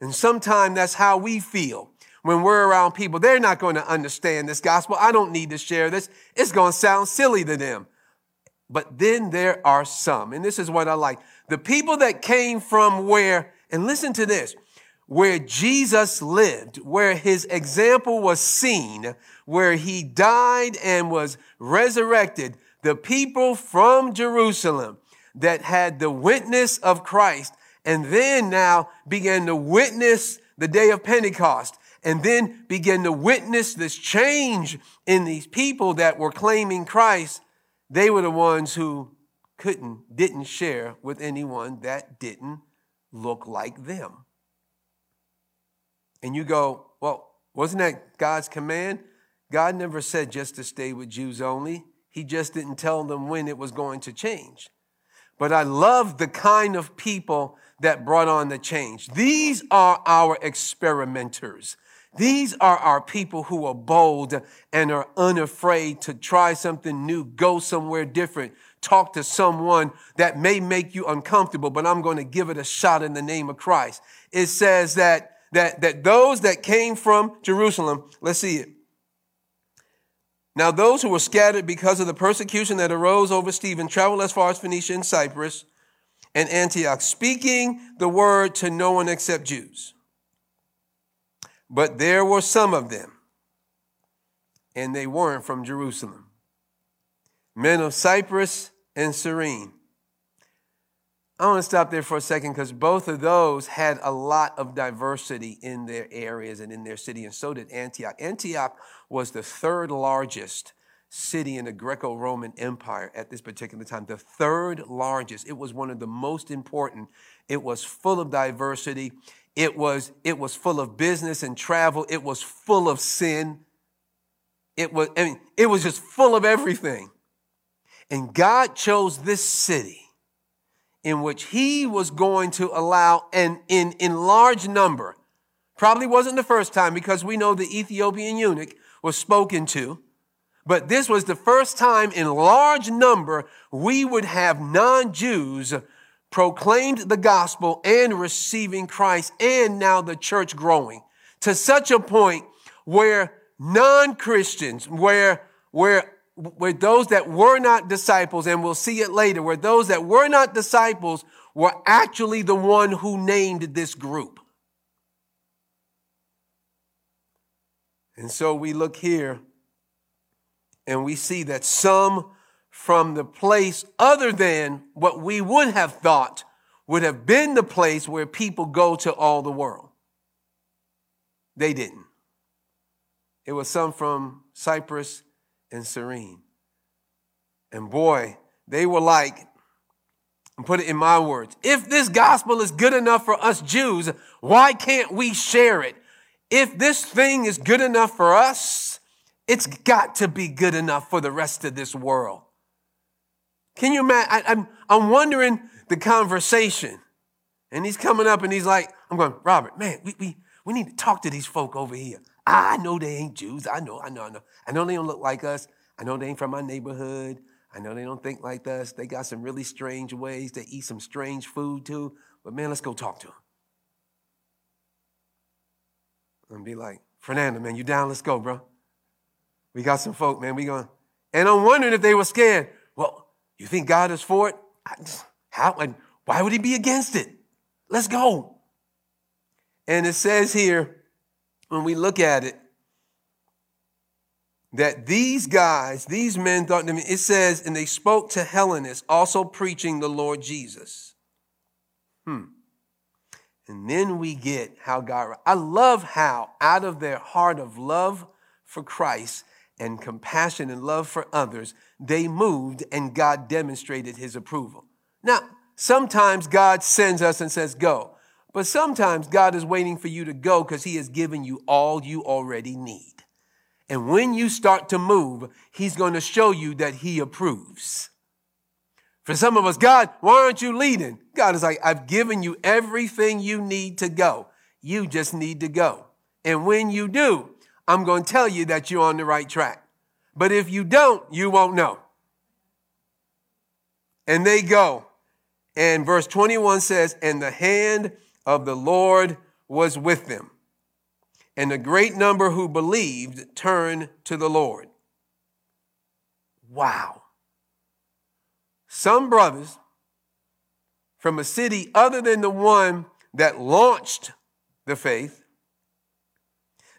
And sometimes that's how we feel. When we're around people, they're not going to understand this gospel. I don't need to share this. It's going to sound silly to them. But then there are some, and this is what I like. The people that came from where, and listen to this, where Jesus lived, where his example was seen, where he died and was resurrected, the people from Jerusalem that had the witness of Christ and then now began to witness the day of Pentecost, and then begin to witness this change in these people that were claiming Christ, they were the ones who couldn't, didn't share with anyone that didn't look like them. And you go, well, wasn't that God's command? God never said just to stay with Jews only. He just didn't tell them when it was going to change. But I love the kind of people that brought on the change. These are our experimenters. These are our people who are bold and are unafraid to try something new, go somewhere different, talk to someone that may make you uncomfortable, but I'm going to give it a shot in the name of Christ. It says that, that, that those that came from Jerusalem, let's see it. Now those who were scattered because of the persecution that arose over Stephen traveled as far as Phoenicia and Cyprus and Antioch, speaking the word to no one except Jews. But there were some of them, and they weren't from Jerusalem, men of Cyprus and Cyrene. I want to stop there for a second because both of those had a lot of diversity in their areas and in their city, and so did Antioch. Antioch was the third largest city in the Greco-Roman Empire at this particular time, the third largest. It was one of the most important. It was full of diversity. It was, it was full of business and travel. It was full of sin. It was, I mean, it was just full of everything. And God chose this city in which he was going to allow an in, in large number. Probably wasn't the first time, because we know the Ethiopian eunuch was spoken to. But this was the first time in large number we would have non-Jews proclaimed the gospel and receiving Christ, and now the church growing to such a point where non-Christians, where, where, where those that were not disciples, and we'll see it later, where those that were not disciples were actually the one who named this group. And so we look here and we see that some from the place other than what we would have thought would have been the place where people go to all the world. They didn't. It was some from Cyprus and Cyrene. And boy, they were like, and put it in my words, if this gospel is good enough for us Jews, why can't we share it? If this thing is good enough for us, it's got to be good enough for the rest of this world. Can you imagine? I, I'm, I'm wondering the conversation. And he's coming up and he's like, I'm going, Robert, man, we, we, we need to talk to these folk over here. I know they ain't Jews. I know, I know, I know. I know they don't look like us. I know they ain't from my neighborhood. I know they don't think like us. They got some really strange ways. They eat some strange food too. But man, let's go talk to them. And be like, Fernando, man, you down? Let's go, bro. We got some folk, man. We going. And I'm wondering if they were scared. Well, you think God is for it? I just, how? Like, why would he be against it? Let's go. And it says here, when we look at it, that these guys, these men thought, it says, and they spoke to Hellenists, also preaching the Lord Jesus. Hmm. And then we get how God, I love how out of their heart of love for Christ and compassion and love for others, they moved and God demonstrated his approval. Now, sometimes God sends us and says, go. But sometimes God is waiting for you to go because he has given you all you already need. And when you start to move, he's going to show you that he approves. For some of us, God, why aren't you leading? God is like, I've given you everything you need to go. You just need to go. And when you do, I'm going to tell you that you're on the right track. But if you don't, you won't know. And they go. And verse twenty-one says, and the hand of the Lord was with them. And a great number who believed turned to the Lord. Wow. Some brothers from a city other than the one that launched the faith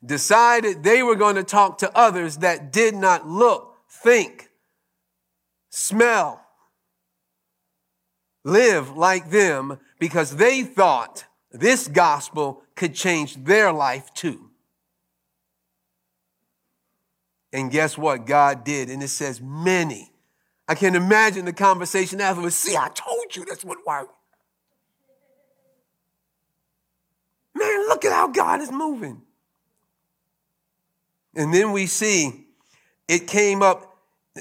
decided they were going to talk to others that did not look, think, smell, live like them because they thought this gospel could change their life too. And guess what God did? And it says many. I can imagine the conversation afterwards. See, I told you that's what worked. Man, look at how God is moving. And then we see it came up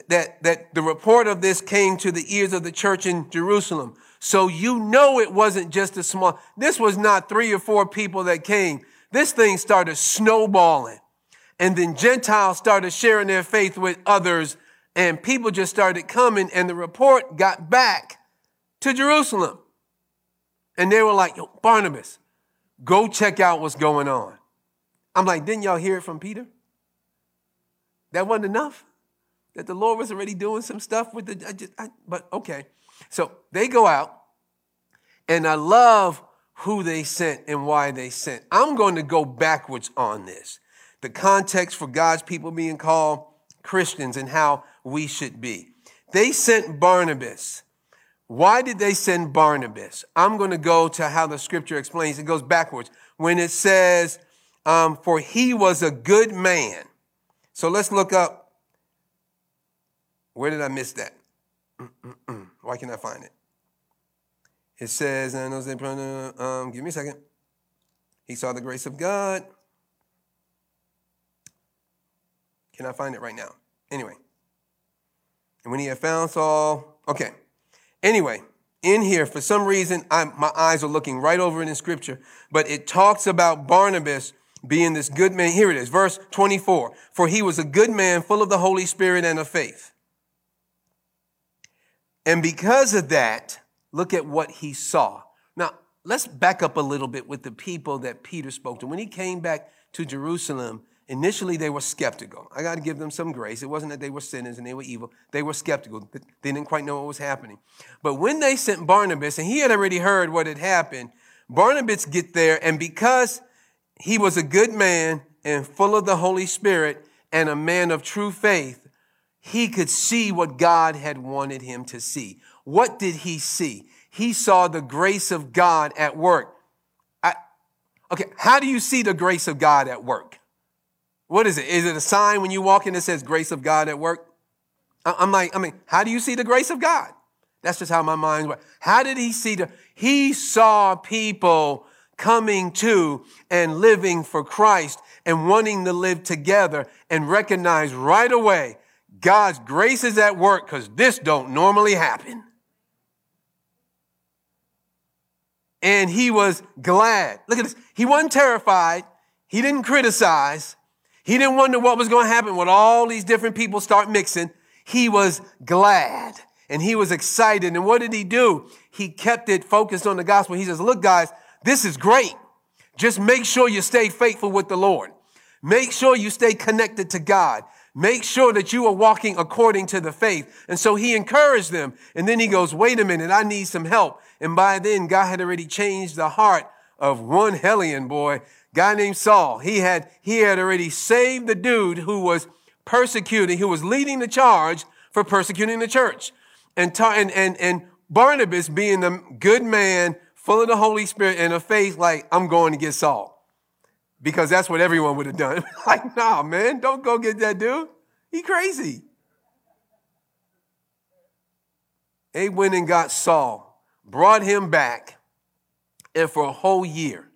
that, that the report of this came to the ears of the church in Jerusalem. So you know it wasn't just a small. This was not three or four people that came. This thing started snowballing. And then Gentiles started sharing their faith with others. And people just started coming, and the report got back to Jerusalem. And they were like, yo, Barnabas, go check out what's going on. I'm like, didn't y'all hear it from Peter? That wasn't enough? That the Lord was already doing some stuff with the, I just, I, but okay. So they go out, and I love who they sent and why they sent. I'm going to go backwards on this. The context for God's people being called Christians and how we should be. They sent Barnabas. Why did they send Barnabas? I'm going to go to how the scripture explains. It goes backwards when it says, um, for he was a good man. So let's look up. Where did I miss that? Mm-mm-mm. Why can't I find it? It says, um, give me a second. He saw the grace of God. Can I find it right now? Anyway. And when he had found Saul, okay. Anyway, in here, for some reason, I'm, my eyes are looking right over it in scripture, but it talks about Barnabas being this good man. Here it is, verse twenty-four. For he was a good man, full of the Holy Spirit and of faith. And because of that, look at what he saw. Now, let's back up a little bit with the people that Peter spoke to. When he came back to Jerusalem, initially, they were skeptical. I got to give them some grace. It wasn't that they were sinners and they were evil. They were skeptical. They didn't quite know what was happening. But when they sent Barnabas, and he had already heard what had happened, Barnabas get there, and because he was a good man and full of the Holy Spirit and a man of true faith, he could see what God had wanted him to see. What did he see? He saw the grace of God at work. I, okay, how do you see the grace of God at work? What is it? Is it a sign when you walk in that says grace of God at work? I'm like, I mean, how do you see the grace of God? That's just how my mind works. How did he see the, he saw people coming to and living for Christ and wanting to live together and recognize right away God's grace is at work because this don't normally happen. And he was glad. Look at this. He wasn't terrified. He didn't criticize. He didn't wonder what was going to happen when all these different people start mixing. He was glad and he was excited. And what did he do? He kept it focused on the gospel. He says, look, guys, this is great. Just make sure you stay faithful with the Lord. Make sure you stay connected to God. Make sure that you are walking according to the faith. And so he encouraged them. And then he goes, wait a minute, I need some help. And by then, God had already changed the heart of one Hellenist boy, guy named Saul. He had, he had already saved the dude who was persecuting, who was leading the charge for persecuting the church. And, ta- and, and, and Barnabas, being the good man, full of the Holy Spirit and a faith, like, I'm going to get Saul. Because that's what everyone would have done. Like, nah, man, don't go get that dude. He crazy. They went and got Saul, brought him back, and for a whole year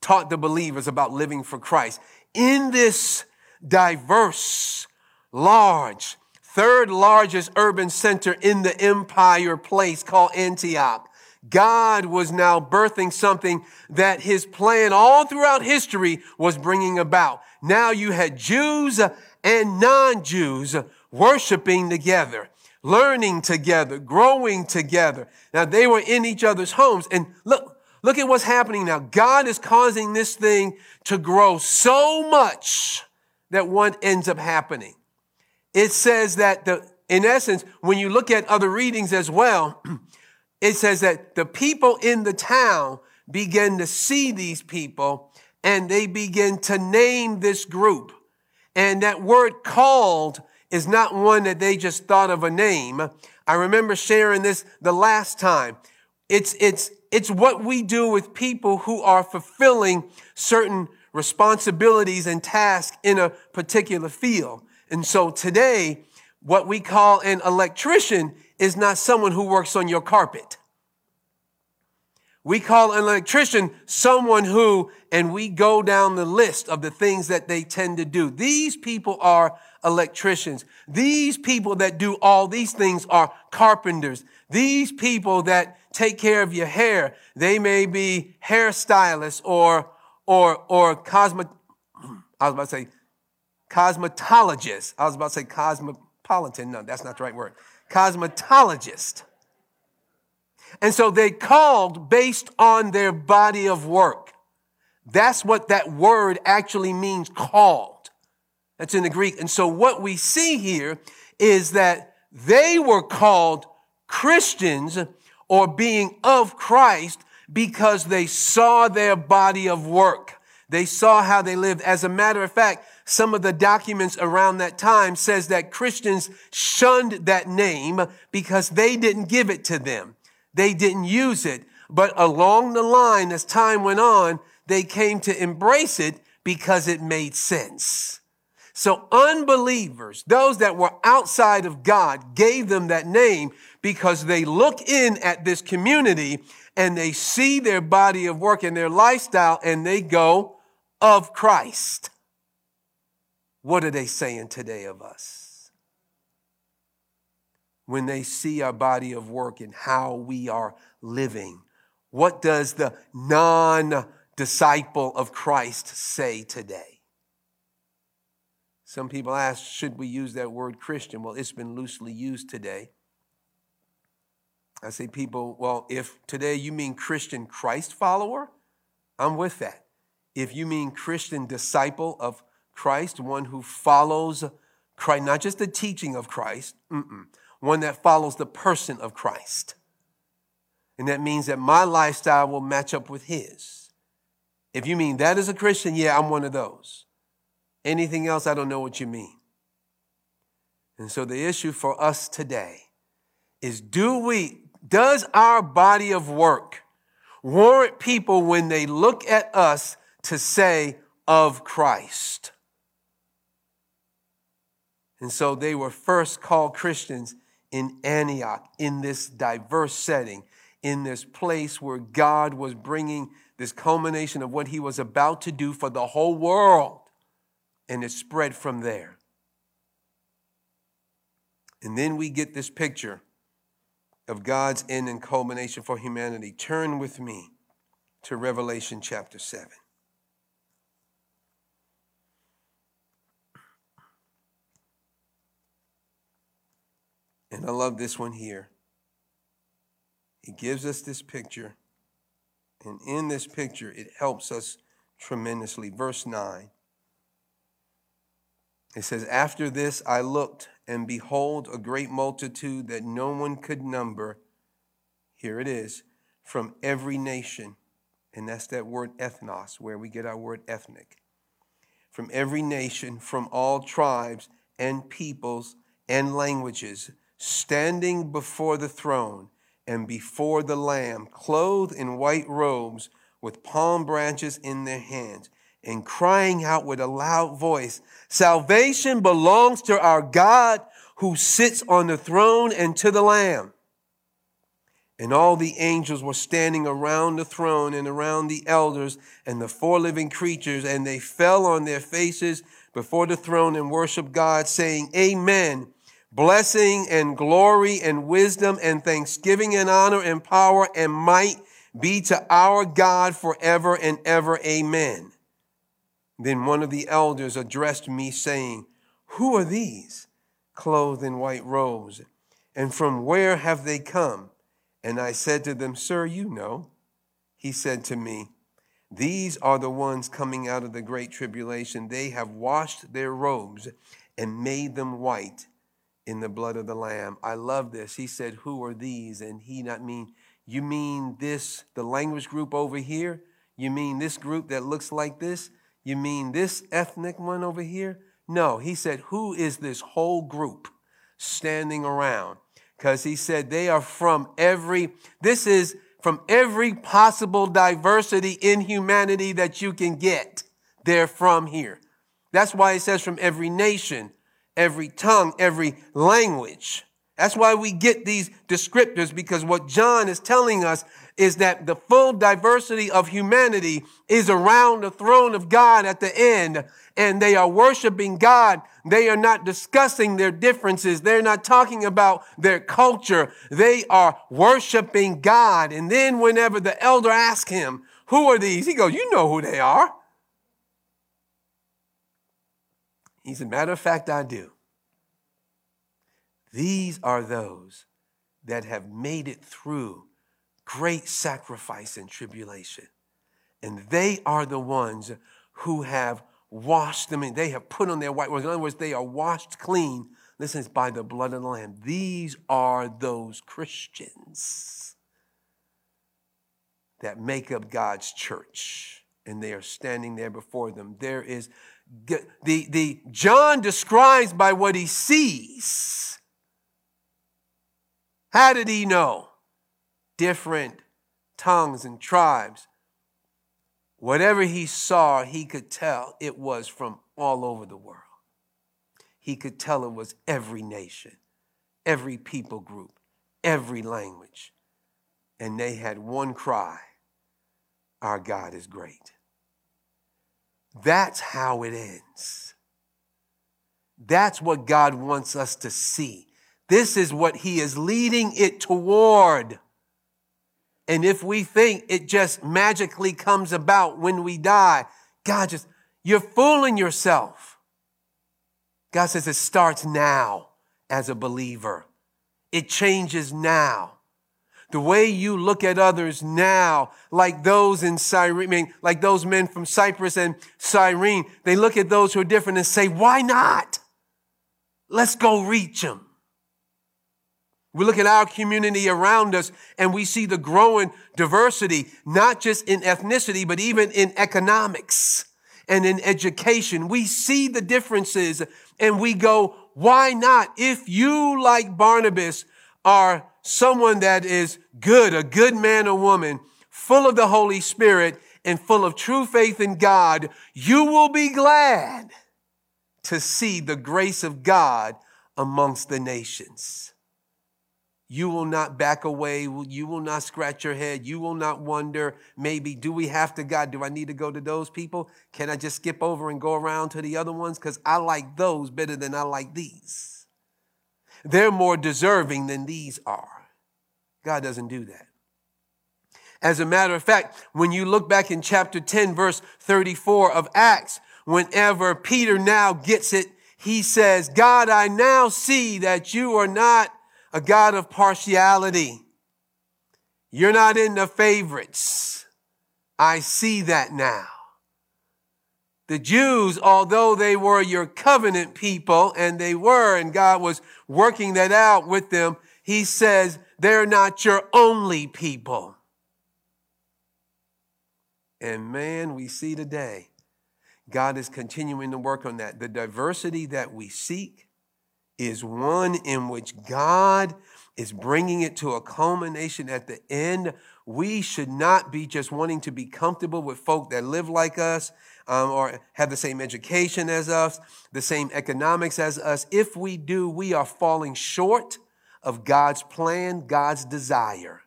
taught the believers about living for Christ. In this diverse, large, third largest urban center in the empire place called Antioch, God was now birthing something that his plan all throughout history was bringing about. Now you had Jews and non-Jews worshiping together, learning together, growing together. Now they were in each other's homes. And look, look at what's happening now. God is causing this thing to grow so much that what ends up happening. It says that the, in essence, when you look at other readings as well, it says that the people in the town begin to see these people and they begin to name this group. And that word called is not one that they just thought of a name. I remember sharing this the last time. It's, it's, it's what we do with people who are fulfilling certain responsibilities and tasks in a particular field. And so today, what we call an electrician is not someone who works on your carpet. We call an electrician someone who, and we go down the list of the things that they tend to do. These people are electricians. These people that do all these things are carpenters. These people that take care of your hair, they may be hairstylists or, or, or cosmet, I was about to say cosmetologists. I was about to say cosmopolitan. No, that's not the right word. Cosmetologist. And so they called based on their body of work. That's what that word actually means, called. That's in the Greek. And so what we see here is that they were called Christians or being of Christ because they saw their body of work. They saw how they lived. As a matter of fact, some of the documents around that time says that Christians shunned that name because they didn't give it to them. They didn't use it. But along the line, as time went on, they came to embrace it because it made sense. So unbelievers, those that were outside of God, gave them that name because they look in at this community and they see their body of work and their lifestyle and they go, of Christ. What are they saying today of us? When they see our body of work and how we are living, what does the non-disciple of Christ say today? Some people ask, should we use that word Christian? Well, it's been loosely used today. I say people, well, if today you mean Christian Christ follower, I'm with that. If you mean Christian disciple of Christ, one who follows Christ, not just the teaching of Christ, mm-mm, one that follows the person of Christ. And that means that my lifestyle will match up with his. If you mean that as a Christian, yeah, I'm one of those. Anything else, I don't know what you mean. And so the issue for us today is do we, does our body of work warrant people when they look at us to say, of Christ? And so they were first called Christians in Antioch, in this diverse setting, in this place where God was bringing this culmination of what he was about to do for the whole world. And it spread from there. And then we get this picture of God's end and culmination for humanity. Turn with me to Revelation chapter seven. And I love this one here. He gives us this picture. And in this picture, it helps us tremendously. Verse nine. It says, after this I looked, and behold, a great multitude that no one could number. Here it is. From every nation. And that's that word ethnos, where we get our word ethnic. From every nation, from all tribes and peoples and languages, standing before the throne and before the Lamb, clothed in white robes with palm branches in their hands, and crying out with a loud voice, salvation belongs to our God who sits on the throne and to the Lamb. And all the angels were standing around the throne and around the elders and the four living creatures, and they fell on their faces before the throne and worshiped God, saying, amen. Blessing and glory and wisdom and thanksgiving and honor and power and might be to our God forever and ever. Amen. Then one of the elders addressed me, saying, who are these clothed in white robes, and from where have they come? And I said to them, sir, you know. He said to me, these are the ones coming out of the great tribulation. They have washed their robes and made them white in the blood of the Lamb. I love this. He said, who are these? And he not mean, you mean this, the language group over here? You mean this group that looks like this? You mean this ethnic one over here? No, he said, who is this whole group standing around? Because he said they are from every, this is from every possible diversity in humanity that you can get. They're from here. That's why it says from every nation, every tongue, every language. That's why we get these descriptors, because what John is telling us is that the full diversity of humanity is around the throne of God at the end, and they are worshiping God. They are not discussing their differences. They're not talking about their culture. They are worshiping God. And then whenever the elder asks him, who are these? He goes, you know who they are. He said, matter of fact, I do. These are those that have made it through great sacrifice and tribulation. And they are the ones who have washed them in. They have put on their white robes. In other words, they are washed clean. Listen, it's by the blood of the Lamb. These are those Christians that make up God's church. And they are standing there before them. There is The, the John describes by what he sees. How did he know? Different tongues and tribes. Whatever he saw, he could tell it was from all over the world. He could tell it was every nation, every people group, every language. And they had one cry, our God is great. That's how it ends. That's what God wants us to see. This is what he is leading it toward. And if we think it just magically comes about when we die, God just, you're fooling yourself. God says it starts now as a believer. It changes now. The way you look at others now, like those in Cyrene, I mean, like those men from Cyprus and Cyrene, they look at those who are different and say, why not? Let's go reach them. We look at our community around us and we see the growing diversity, not just in ethnicity, but even in economics and in education. We see the differences and we go, why not? If you, like Barnabas, are someone that is good, a good man or woman, full of the Holy Spirit and full of true faith in God, you will be glad to see the grace of God amongst the nations. You will not back away. You will not scratch your head. You will not wonder, maybe, do we have to, God, do I need to go to those people? Can I just skip over and go around to the other ones? Because I like those better than I like these. They're more deserving than these are. God doesn't do that. As a matter of fact, when you look back in chapter ten, verse thirty-four of Acts, whenever Peter now gets it, he says, God, I now see that you are not a God of partiality. You're not in the favorites. I see that now. The Jews, although they were your covenant people, and they were, and God was working that out with them, he says, they're not your only people. And man, we see today, God is continuing to work on that. The diversity that we seek is one in which God is bringing it to a culmination at the end. We should not be just wanting to be comfortable with folk that live like us um, or have the same education as us, the same economics as us. If we do, we are falling short of God's plan, God's desire.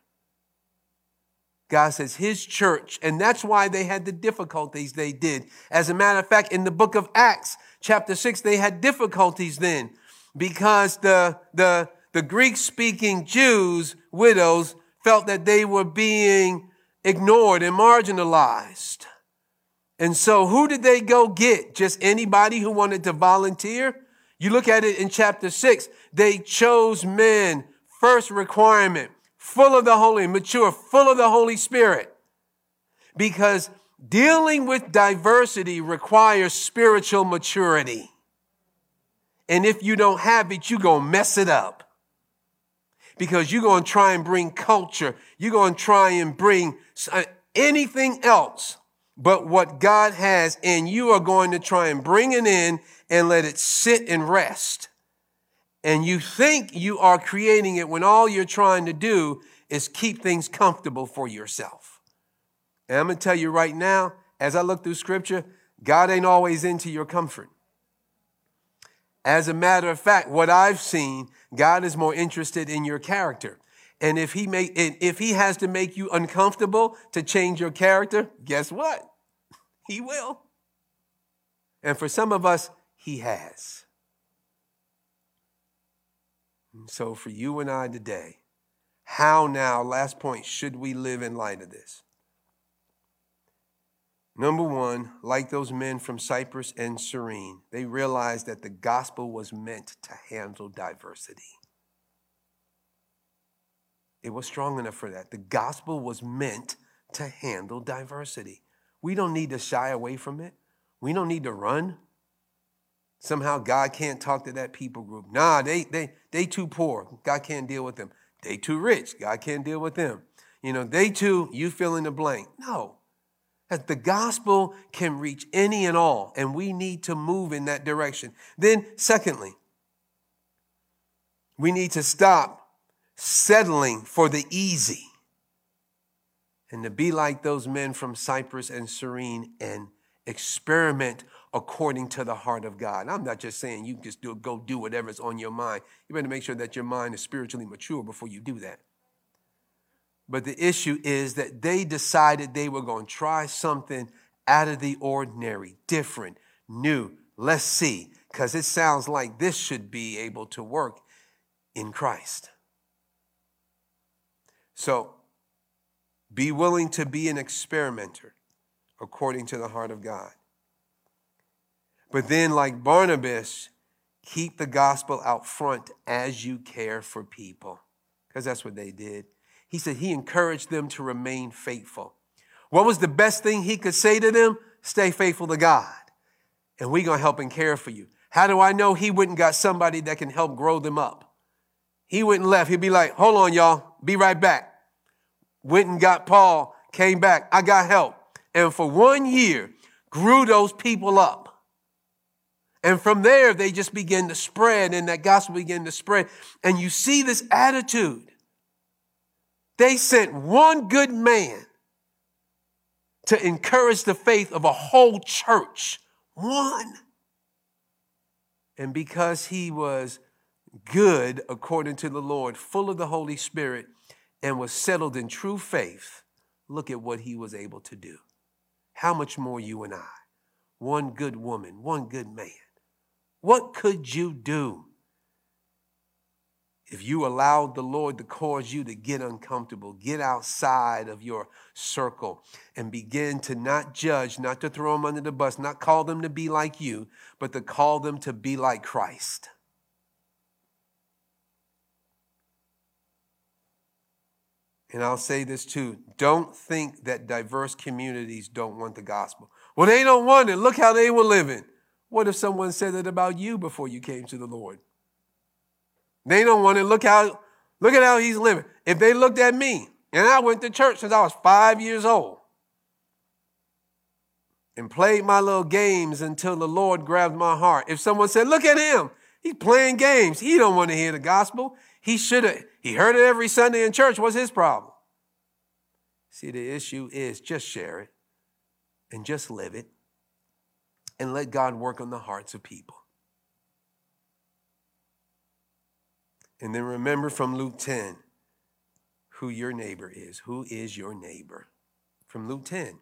God says his church, and that's why they had the difficulties they did. As a matter of fact, in the book of Acts, chapter six, they had difficulties then. Because the, the, the Greek-speaking Jews, widows, felt that they were being ignored and marginalized. And so who did they go get? Just anybody who wanted to volunteer? You look at it in chapter six. They chose men, first requirement, full of the Holy, mature, full of the Holy Spirit. Because dealing with diversity requires spiritual maturity. And if you don't have it, you're going to mess it up. Because you're going to try and bring culture. You're going to try and bring anything else but what God has. And you are going to try and bring it in and let it sit and rest. And you think you are creating it when all you're trying to do is keep things comfortable for yourself. And I'm going to tell you right now, as I look through scripture, God ain't always into your comfort. As a matter of fact, what I've seen, God is more interested in your character. And if he make, if he has to make you uncomfortable to change your character, guess what? He will. And for some of us, he has. And so for you and I today, how now, last point, should we live in light of this? Number one, like those men from Cyprus and Cyrene, they realized that the gospel was meant to handle diversity. It was strong enough for that. The gospel was meant to handle diversity. We don't need to shy away from it. We don't need to run. Somehow God can't talk to that people group. Nah, they they they too poor. God can't deal with them. They too rich. God can't deal with them. You know, they too, you fill in the blank. No. That the gospel can reach any and all, and we need to move in that direction. Then, secondly, we need to stop settling for the easy and to be like those men from Cyprus and Cyrene and experiment according to the heart of God. And I'm not just saying you just do, go do whatever's on your mind. You better make sure that your mind is spiritually mature before you do that. But the issue is that they decided they were going to try something out of the ordinary, different, new. Let's see, because it sounds like this should be able to work in Christ. So be willing to be an experimenter according to the heart of God. But then, like Barnabas, keep the gospel out front as you care for people, because that's what they did. He said he encouraged them to remain faithful. What was the best thing he could say to them? Stay faithful to God. And we're going to help and care for you. How do I know he wouldn't got somebody that can help grow them up? He wouldn't left. He'd be like, hold on, y'all. Be right back. Went and got Paul, came back. I got help. And for one year, grew those people up. And from there, they just began to spread and that gospel began to spread. And you see this attitude. They sent one good man to encourage the faith of a whole church. One. And because he was good according to the Lord, full of the Holy Spirit, and was settled in true faith, look at what he was able to do. How much more you and I? One good woman, one good man. What could you do if you allowed the Lord to cause you to get uncomfortable, get outside of your circle and begin to not judge, not to throw them under the bus, not call them to be like you, but to call them to be like Christ? And I'll say this too. Don't think that diverse communities don't want the gospel. Well, they don't want it. Look how they were living. What if someone said it about you before you came to the Lord? They don't want it. Look how, look at how he's living. If they looked at me, and I went to church since I was five years old and played my little games until the Lord grabbed my heart. If someone said, look at him, he's playing games. He don't want to hear the gospel. He should have. He heard it every Sunday in church. What's his problem? See, the issue is just share it and just live it and let God work on the hearts of people. And then remember from Luke ten, who your neighbor is. Who is your neighbor? From Luke ten,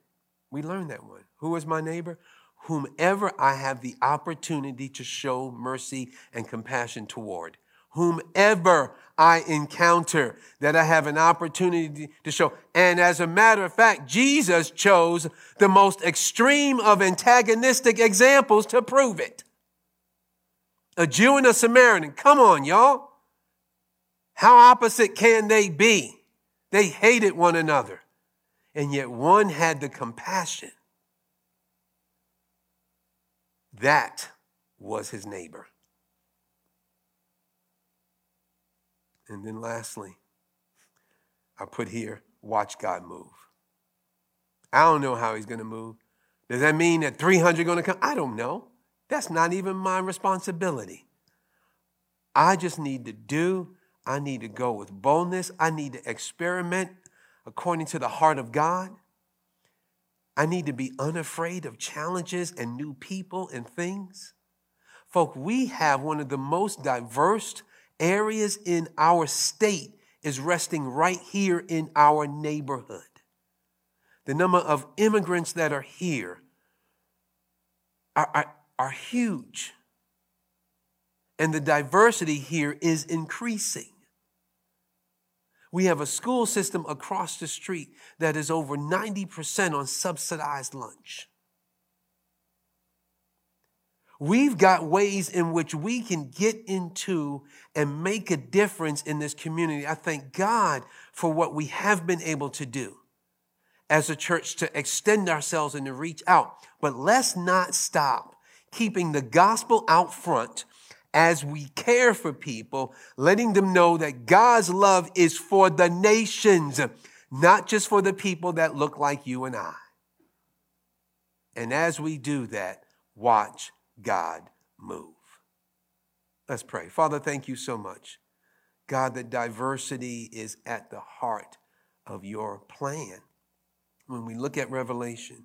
we learned that one. Who is my neighbor? Whomever I have the opportunity to show mercy and compassion toward. Whomever I encounter that I have an opportunity to show. And as a matter of fact, Jesus chose the most extreme of antagonistic examples to prove it. A Jew and a Samaritan. Come on, y'all. How opposite can they be? They hated one another. And yet one had the compassion. That was his neighbor. And then lastly, I put here, watch God move. I don't know how he's going to move. Does that mean that three hundred are going to come? I don't know. That's not even my responsibility. I just need to do. I need to go with boldness. I need to experiment according to the heart of God. I need to be unafraid of challenges and new people and things. Folk, we have one of the most diverse areas in our state is resting right here in our neighborhood. The number of immigrants that are here are, are, are huge. And the diversity here is increasing. We have a school system across the street that is over ninety percent on subsidized lunch. We've got ways in which we can get into and make a difference in this community. I thank God for what we have been able to do as a church to extend ourselves and to reach out. But let's not stop keeping the gospel out front as we care for people, letting them know that God's love is for the nations, not just for the people that look like you and I. And as we do that, watch God move. Let's pray. Father, thank you so much. God, that diversity is at the heart of your plan. When we look at Revelation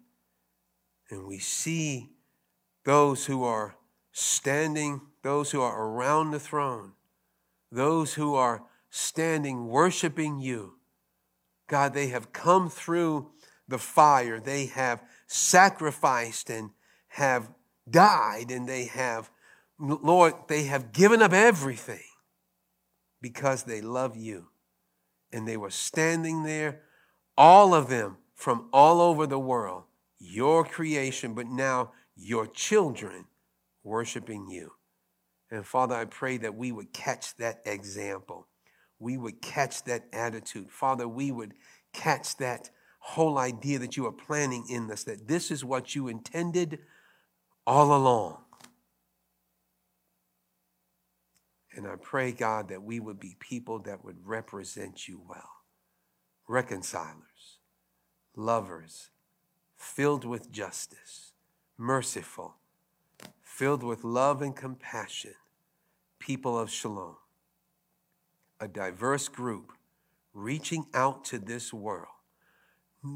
and we see those who are standing, those who are around the throne, those who are standing, worshiping you, God, they have come through the fire. They have sacrificed and have died, and they have, Lord, they have given up everything because they love you. And they were standing there, all of them from all over the world, your creation, but now your children worshiping you. And Father, I pray that we would catch that example. We would catch that attitude. Father, we would catch that whole idea that you are planning in us, that this is what you intended all along. And I pray, God, that we would be people that would represent you well. Reconcilers, lovers, filled with justice, merciful, filled with love and compassion, people of shalom. A diverse group reaching out to this world,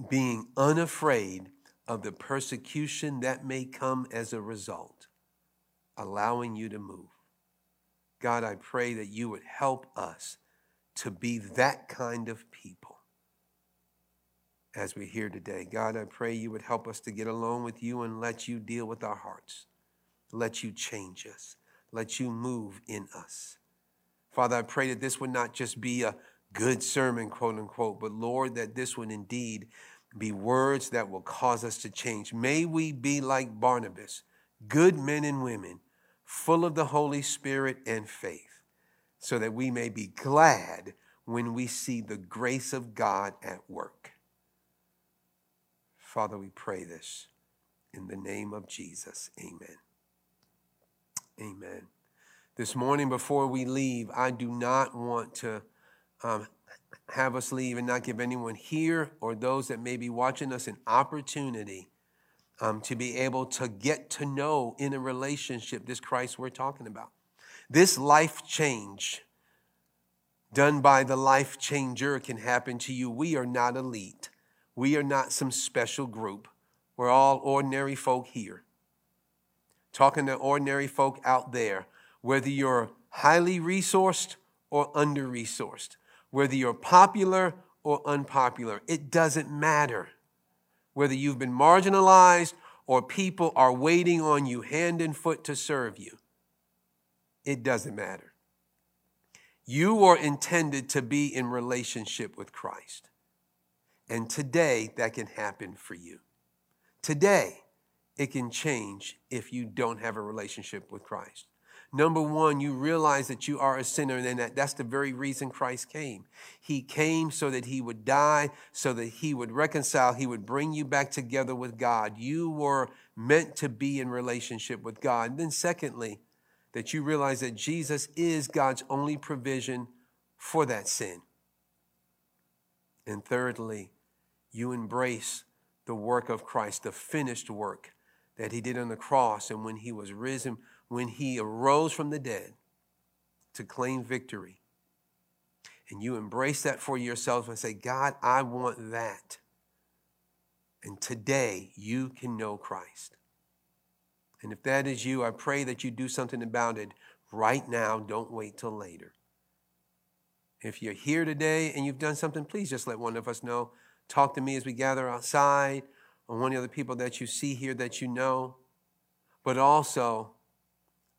being unafraid of the persecution that may come as a result. allowing you to move. God, I pray that you would help us to be that kind of people as we're here today. God, I pray you would help us to get alone with you and let you deal with our hearts. Let you change us. Let you move in us. Father, I pray that this would not just be a good sermon, quote unquote, but Lord, that this would indeed be words that will cause us to change. May we be like Barnabas, good men and women, full of the Holy Spirit and faith, so that we may be glad when we see the grace of God at work. Father, we pray this in the name of Jesus. Amen. Amen. This morning, before we leave, I do not want to um, have us leave and not give anyone here or those that may be watching us an opportunity um, to be able to get to know in a relationship this Christ we're talking about. This life change done by the life changer can happen to you. We are not elite. We are not some special group. We're all ordinary folk here, talking to ordinary folk out there, whether you're highly resourced or under-resourced, whether you're popular or unpopular. It doesn't matter whether you've been marginalized or people are waiting on you hand and foot to serve you. It doesn't matter. You are intended to be in relationship with Christ. And today that can happen for you. Today it can change if you don't have a relationship with Christ. Number one, you realize that you are a sinner, and that that's the very reason Christ came. He came so that he would die, so that he would reconcile, he would bring you back together with God. You were meant to be in relationship with God. And then secondly, that you realize that Jesus is God's only provision for that sin. And thirdly, you embrace the work of Christ, the finished work that he did on the cross, and when he was risen, when he arose from the dead to claim victory. And you embrace that for yourself and say, God, I want that. And today you can know Christ. And if that is you, I pray that you do something about it right now. Don't wait till later. If you're here today and you've done something, please just let one of us know. Talk to me as we gather outside, or one of the other people that you see here that you know. But also,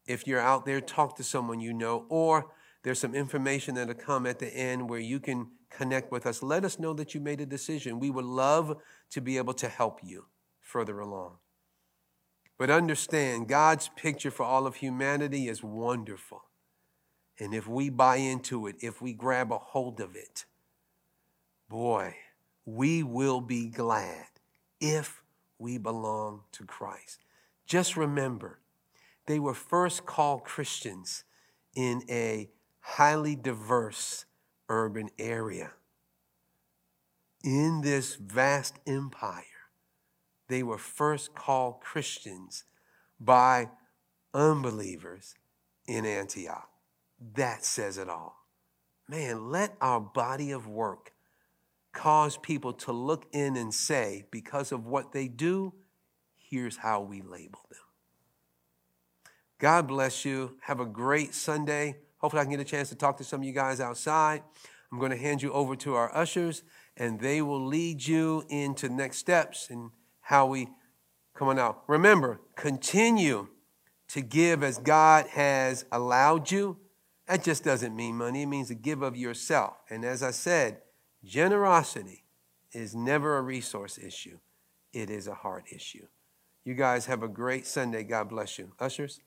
if you're out there, talk to someone you know, or there's some information that'll come at the end where you can connect with us. Let us know that you made a decision. We would love to be able to help you further along. But understand, God's picture for all of humanity is wonderful. And if we buy into it, if we grab a hold of it, boy, we will be glad if we belong to Christ. Just remember, they were first called Christians in a highly diverse urban area. In this vast empire, they were first called Christians by unbelievers in Antioch. That says it all. Man, let our body of work cause people to look in and say, because of what they do, here's how we label them. God bless you. Have a great Sunday. Hopefully I can get a chance to talk to some of you guys outside. I'm going to hand you over to our ushers, and they will lead you into next steps and how we come on out. Remember, continue to give as God has allowed you. That just doesn't mean money. It means to give of yourself. And as I said, generosity is never a resource issue. It is a heart issue. You guys have a great Sunday. God bless you. Ushers.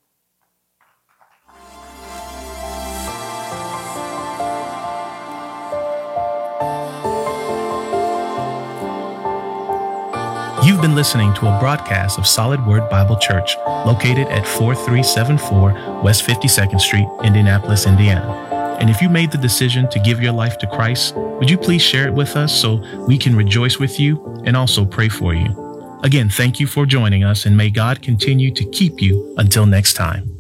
You've been listening to a broadcast of Solid Word Bible Church, located at four three seven four West fifty-second Street, Indianapolis, Indiana. And if you made the decision to give your life to Christ, would you please share it with us so we can rejoice with you and also pray for you? Again, thank you for joining us, and may God continue to keep you until next time.